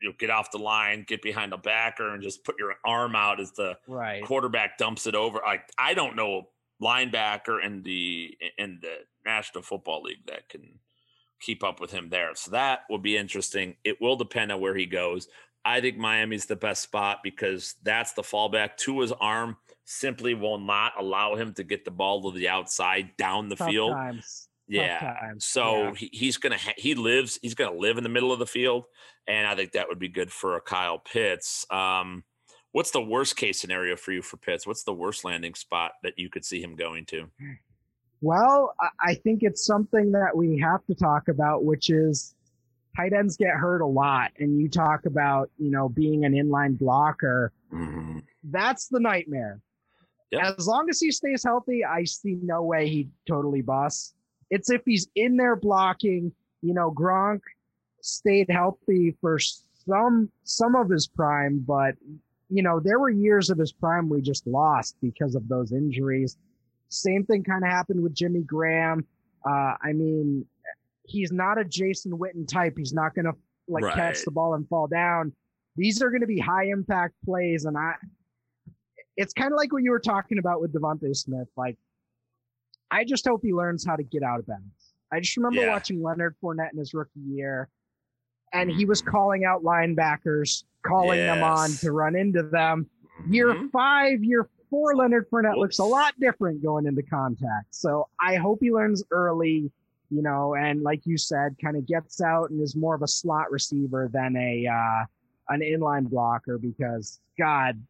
you know, get off the line, get behind a backer and just put your arm out as the quarterback dumps it over. I don't know linebacker in the National Football League that can keep up with him there. So that will be interesting. It will depend on where he goes. I think Miami's the best spot because that's the fallback. Tua's arm simply will not allow him to get the ball to the outside down the field. He's going to live in the middle of the field. And I think that would be good for a Kyle Pitts. What's the worst case scenario for you for Pitts? What's the worst landing spot that you could see him going to? Well, I think it's something that we have to talk about, which is tight ends get hurt a lot. And you talk about, being an inline blocker. Mm-hmm. That's the nightmare. Yep. As long as he stays healthy, I see no way he totally busts. It's if he's in there blocking. Gronk stayed healthy for some of his prime, but there were years of his prime we just lost because of those injuries. Same thing kind of happened with Jimmy Graham. He's not a Jason Witten type. He's not going to catch the ball and fall down. These are going to be high impact plays, and it's kind of like what you were talking about with DeVonta Smith. I just hope he learns how to get out of bounds. I just remember watching Leonard Fournette in his rookie year, and he was calling out linebackers, calling them on to run into them. Year 4, Leonard Fournette looks a lot different going into contact. So I hope he learns early, and like you said, kind of gets out and is more of a slot receiver than an inline blocker, because God,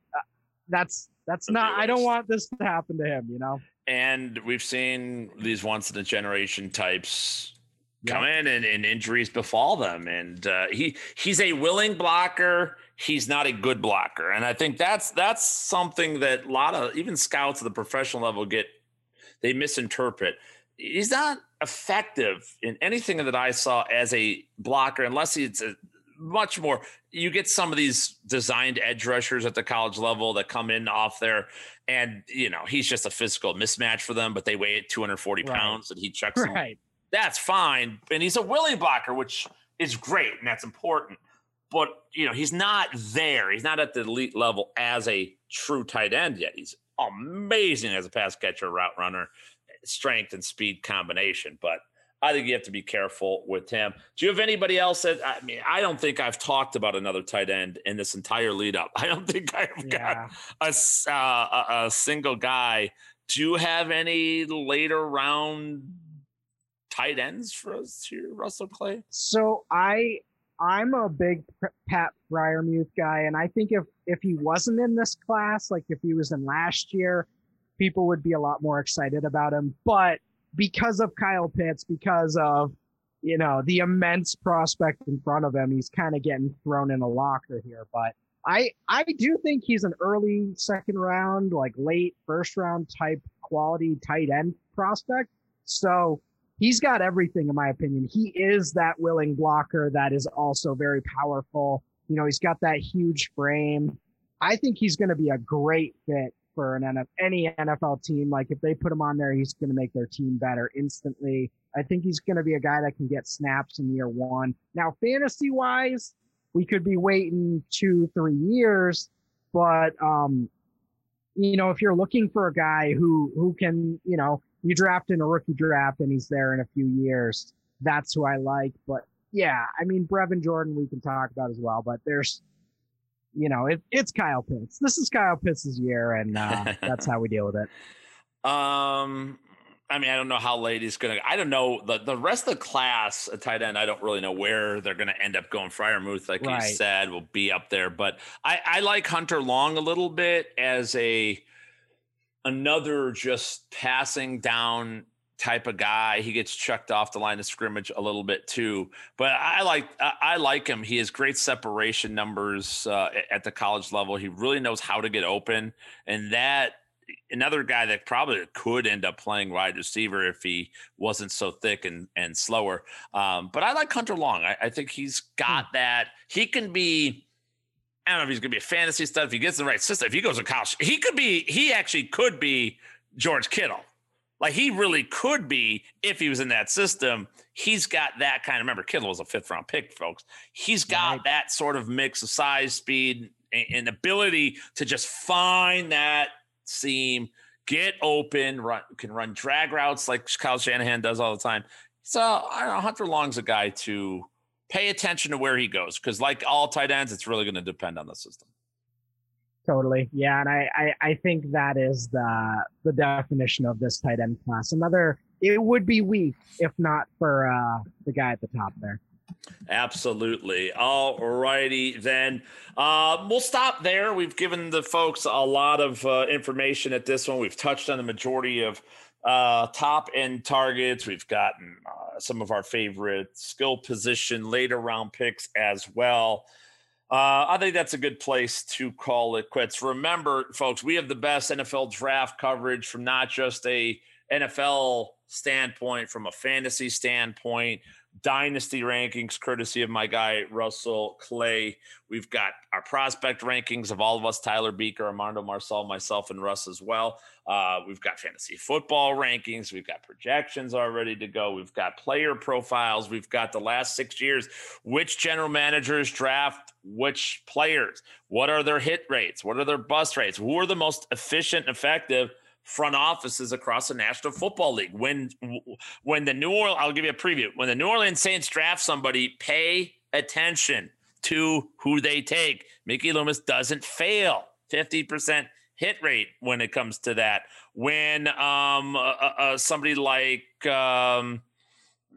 that's not, I don't want this to happen to him, And we've seen these once-in-a-generation types come in and injuries befall them. And he's a willing blocker. He's not a good blocker. And I think that's something that a lot of even scouts at the professional level they misinterpret. He's not effective in anything that I saw as a blocker, unless it's much more. You get some of these designed edge rushers at the college level that come in off there, and he's just a physical mismatch for them, but they weigh 240 pounds and he checks them. That's fine. And he's a willing blocker, which is great, and that's important, but he's not there. He's not at the elite level as a true tight end yet. He's amazing as a pass catcher, route runner, strength and speed combination, but I think you have to be careful with him. Do you have anybody else that, I don't think I've talked about another tight end in this entire lead up. I don't think I've got a single guy. Do you have any later round tight ends for us here, Russell Clay? So I'm a big Pat Freiermuth guy. And I think if he wasn't in this class, like if he was in last year, people would be a lot more excited about him, but because of Kyle Pitts, because of, the immense prospect in front of him, he's kind of getting thrown in a locker here. But I do think he's an early second round, late first round type quality tight end prospect. So he's got everything, in my opinion. He is that willing blocker that is also very powerful. He's got that huge frame. I think he's going to be a great fit for any NFL team. If they put him on there, he's going to make their team better instantly. I think he's going to be a guy that can get snaps in year one. Now, fantasy-wise, we could be waiting 2-3 years, but, if you're looking for a guy who can, you draft in a rookie draft and he's there in a few years, that's who I like. But, Brevin Jordan we can talk about as well, but there's – it's Kyle Pitts. This is Kyle Pitts' year, and that's how we deal with it. I don't know how late he's going to – I don't know. The rest of the class at tight end, I don't really know where they're going to end up going. Freiermuth, like you said, will be up there. But I like Hunter Long a little bit as another just passing down type of guy. He gets chucked off the line of scrimmage a little bit too, but I like him. He has great separation numbers at the college level. He really knows how to get open, and that another guy that probably could end up playing wide receiver if he wasn't so thick and slower. But I like Hunter Long. I think he's got that. He can be, I don't know if he's going to be a fantasy stud. If he gets in the right system, if he goes to college, he actually could be George Kittle. He really could be if he was in that system. He's got that kind of – remember, Kittle was a fifth-round pick, folks. He's got that sort of mix of size, speed, and ability to just find that seam, get open, can run drag routes like Kyle Shanahan does all the time, So I don't know, Hunter Long's a guy to pay attention to where he goes, because like all tight ends, it's really going to depend on the system. Totally. Yeah. And I think that is the definition of this tight end class. Another, it would be weak if not for the guy at the top there. Absolutely. All righty then. We'll stop there. We've given the folks a lot of information at this one. We've touched on the majority of top end targets. We've gotten some of our favorite skill position later round picks as well. I think that's a good place to call it quits. Remember, folks, we have the best NFL draft coverage from not just a NFL standpoint, from a fantasy standpoint, dynasty rankings, courtesy of my guy, Russell Clay. We've got our prospect rankings of all of us, Tyler Beaker, Armando Marcel, myself, and Russ as well. We've got fantasy football rankings. We've got projections all ready to go. We've got player profiles. We've got the last 6 years, which general managers draft which players, what are their hit rates, what are their bust rates, who are the most efficient and effective front offices across the National Football League. When the New Orleans, I'll give you a preview. When the New Orleans Saints draft somebody, pay attention to who they take. Mickey Loomis doesn't fail. 50% hit rate when it comes to that. When somebody like Brian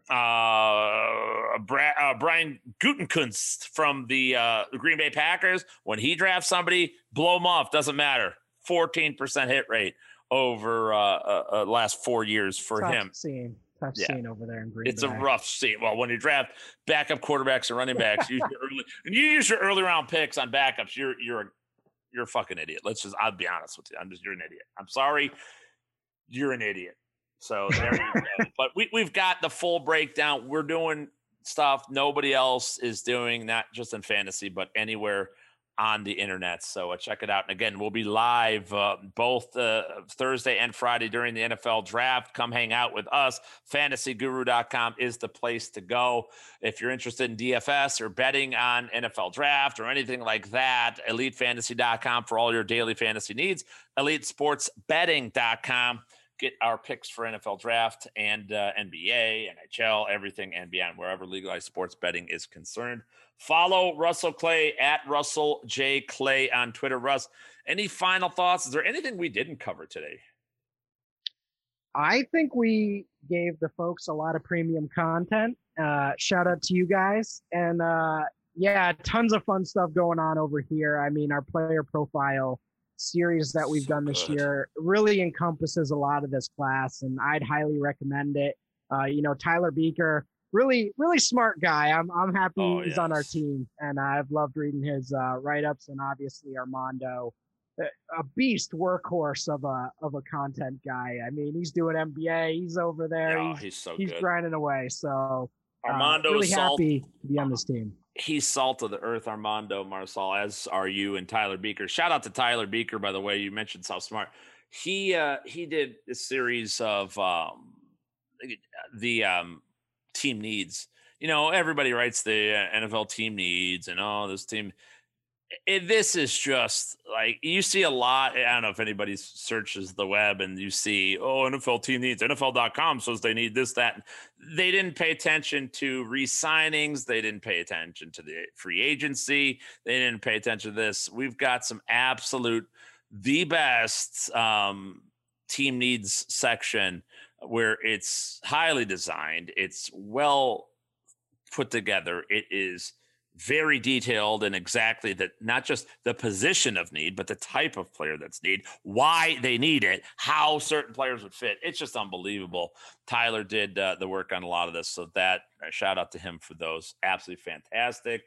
Gutekunst from the Green Bay Packers, when he drafts somebody, blow him off. Doesn't matter. 14% hit rate over last 4 years for him. Tough scene over there in Green Bay. It's a rough scene. Well, when you draft backup quarterbacks and running backs, you use your early round picks on backups. You're a fucking idiot. I'll be honest with you. You're an idiot. I'm sorry. You're an idiot. So there you go. But we've got the full breakdown. We're doing stuff nobody else is doing, not just in fantasy, but anywhere on the internet. So check it out. And again, we'll be live both Thursday and Friday during the NFL draft. Come hang out with us. Fantasyguru.com is the place to go. If you're interested in DFS or betting on NFL draft or anything like that, EliteFantasy.com for all your daily fantasy needs. EliteSportsBetting.com. Get our picks for NFL draft and NBA, NHL, everything and beyond, wherever legalized sports betting is concerned. Follow Russell Clay at Russell J. Clay on Twitter. Russ, any final thoughts? Is there anything we didn't cover today? I think we gave the folks a lot of premium content. Shout out to you guys. And yeah, tons of fun stuff going on over here. I mean, our player profile series that we've done this year really encompasses a lot of this class, and I'd highly recommend it. Tyler Beaker, really smart guy. I'm happy he's on our team, and I've loved reading his write-ups, and obviously Armando, a beast workhorse of a content guy. I mean, he's doing MBA, he's over there, he's grinding away. So Armando really happy to be on this team. He's salt of the earth, Armando Marcel, as are you and Tyler Beaker. Shout out to Tyler Beaker, by the way. You mentioned South Smart. He did a series of the team needs. You know, everybody writes the NFL team needs and this team. This is just like you see a lot. I don't know if anybody searches the web and you see, NFL team needs, NFL.com says they need this, that. They didn't pay attention to re-signings. They didn't pay attention to the free agency. They didn't pay attention to this. We've got some the best team needs section where it's highly designed. It's well put together. It is very detailed and exactly that, not just the position of need, but the type of player that's need, why they need it, how certain players would fit. It's just unbelievable. Tyler did the work on a lot of this. So that shout out to him for those. Absolutely fantastic.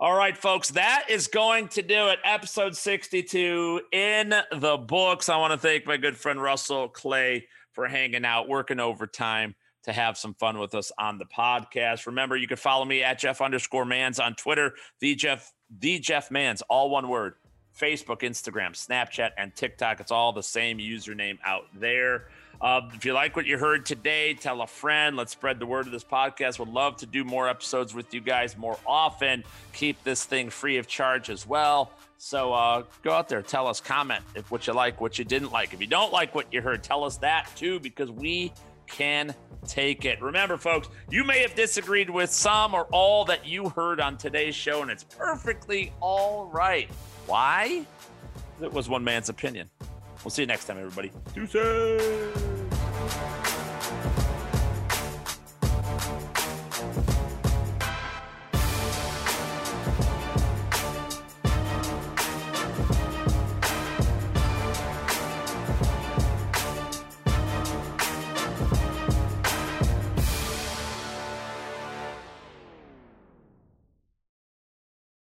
All right, folks, that is going to do it. Episode 62 in the books. I want to thank my good friend, Russell Clay, for hanging out, working overtime to have some fun with us on the podcast. Remember, you can follow me at Jeff_Manns on Twitter, the Jeff Manns, all one word, Facebook, Instagram, Snapchat, and TikTok. It's all the same username out there. If you like what you heard today, tell a friend. Let's spread the word of this podcast. Would love to do more episodes with you guys more often. Keep this thing free of charge as well. So go out there, tell us, comment if what you like, what you didn't like. If you don't like what you heard, tell us that too, because we can take it. Remember, folks, you may have disagreed with some or all that you heard on today's show, and it's perfectly all right. Why? It was one man's opinion. We'll see you next time, everybody. Deuces.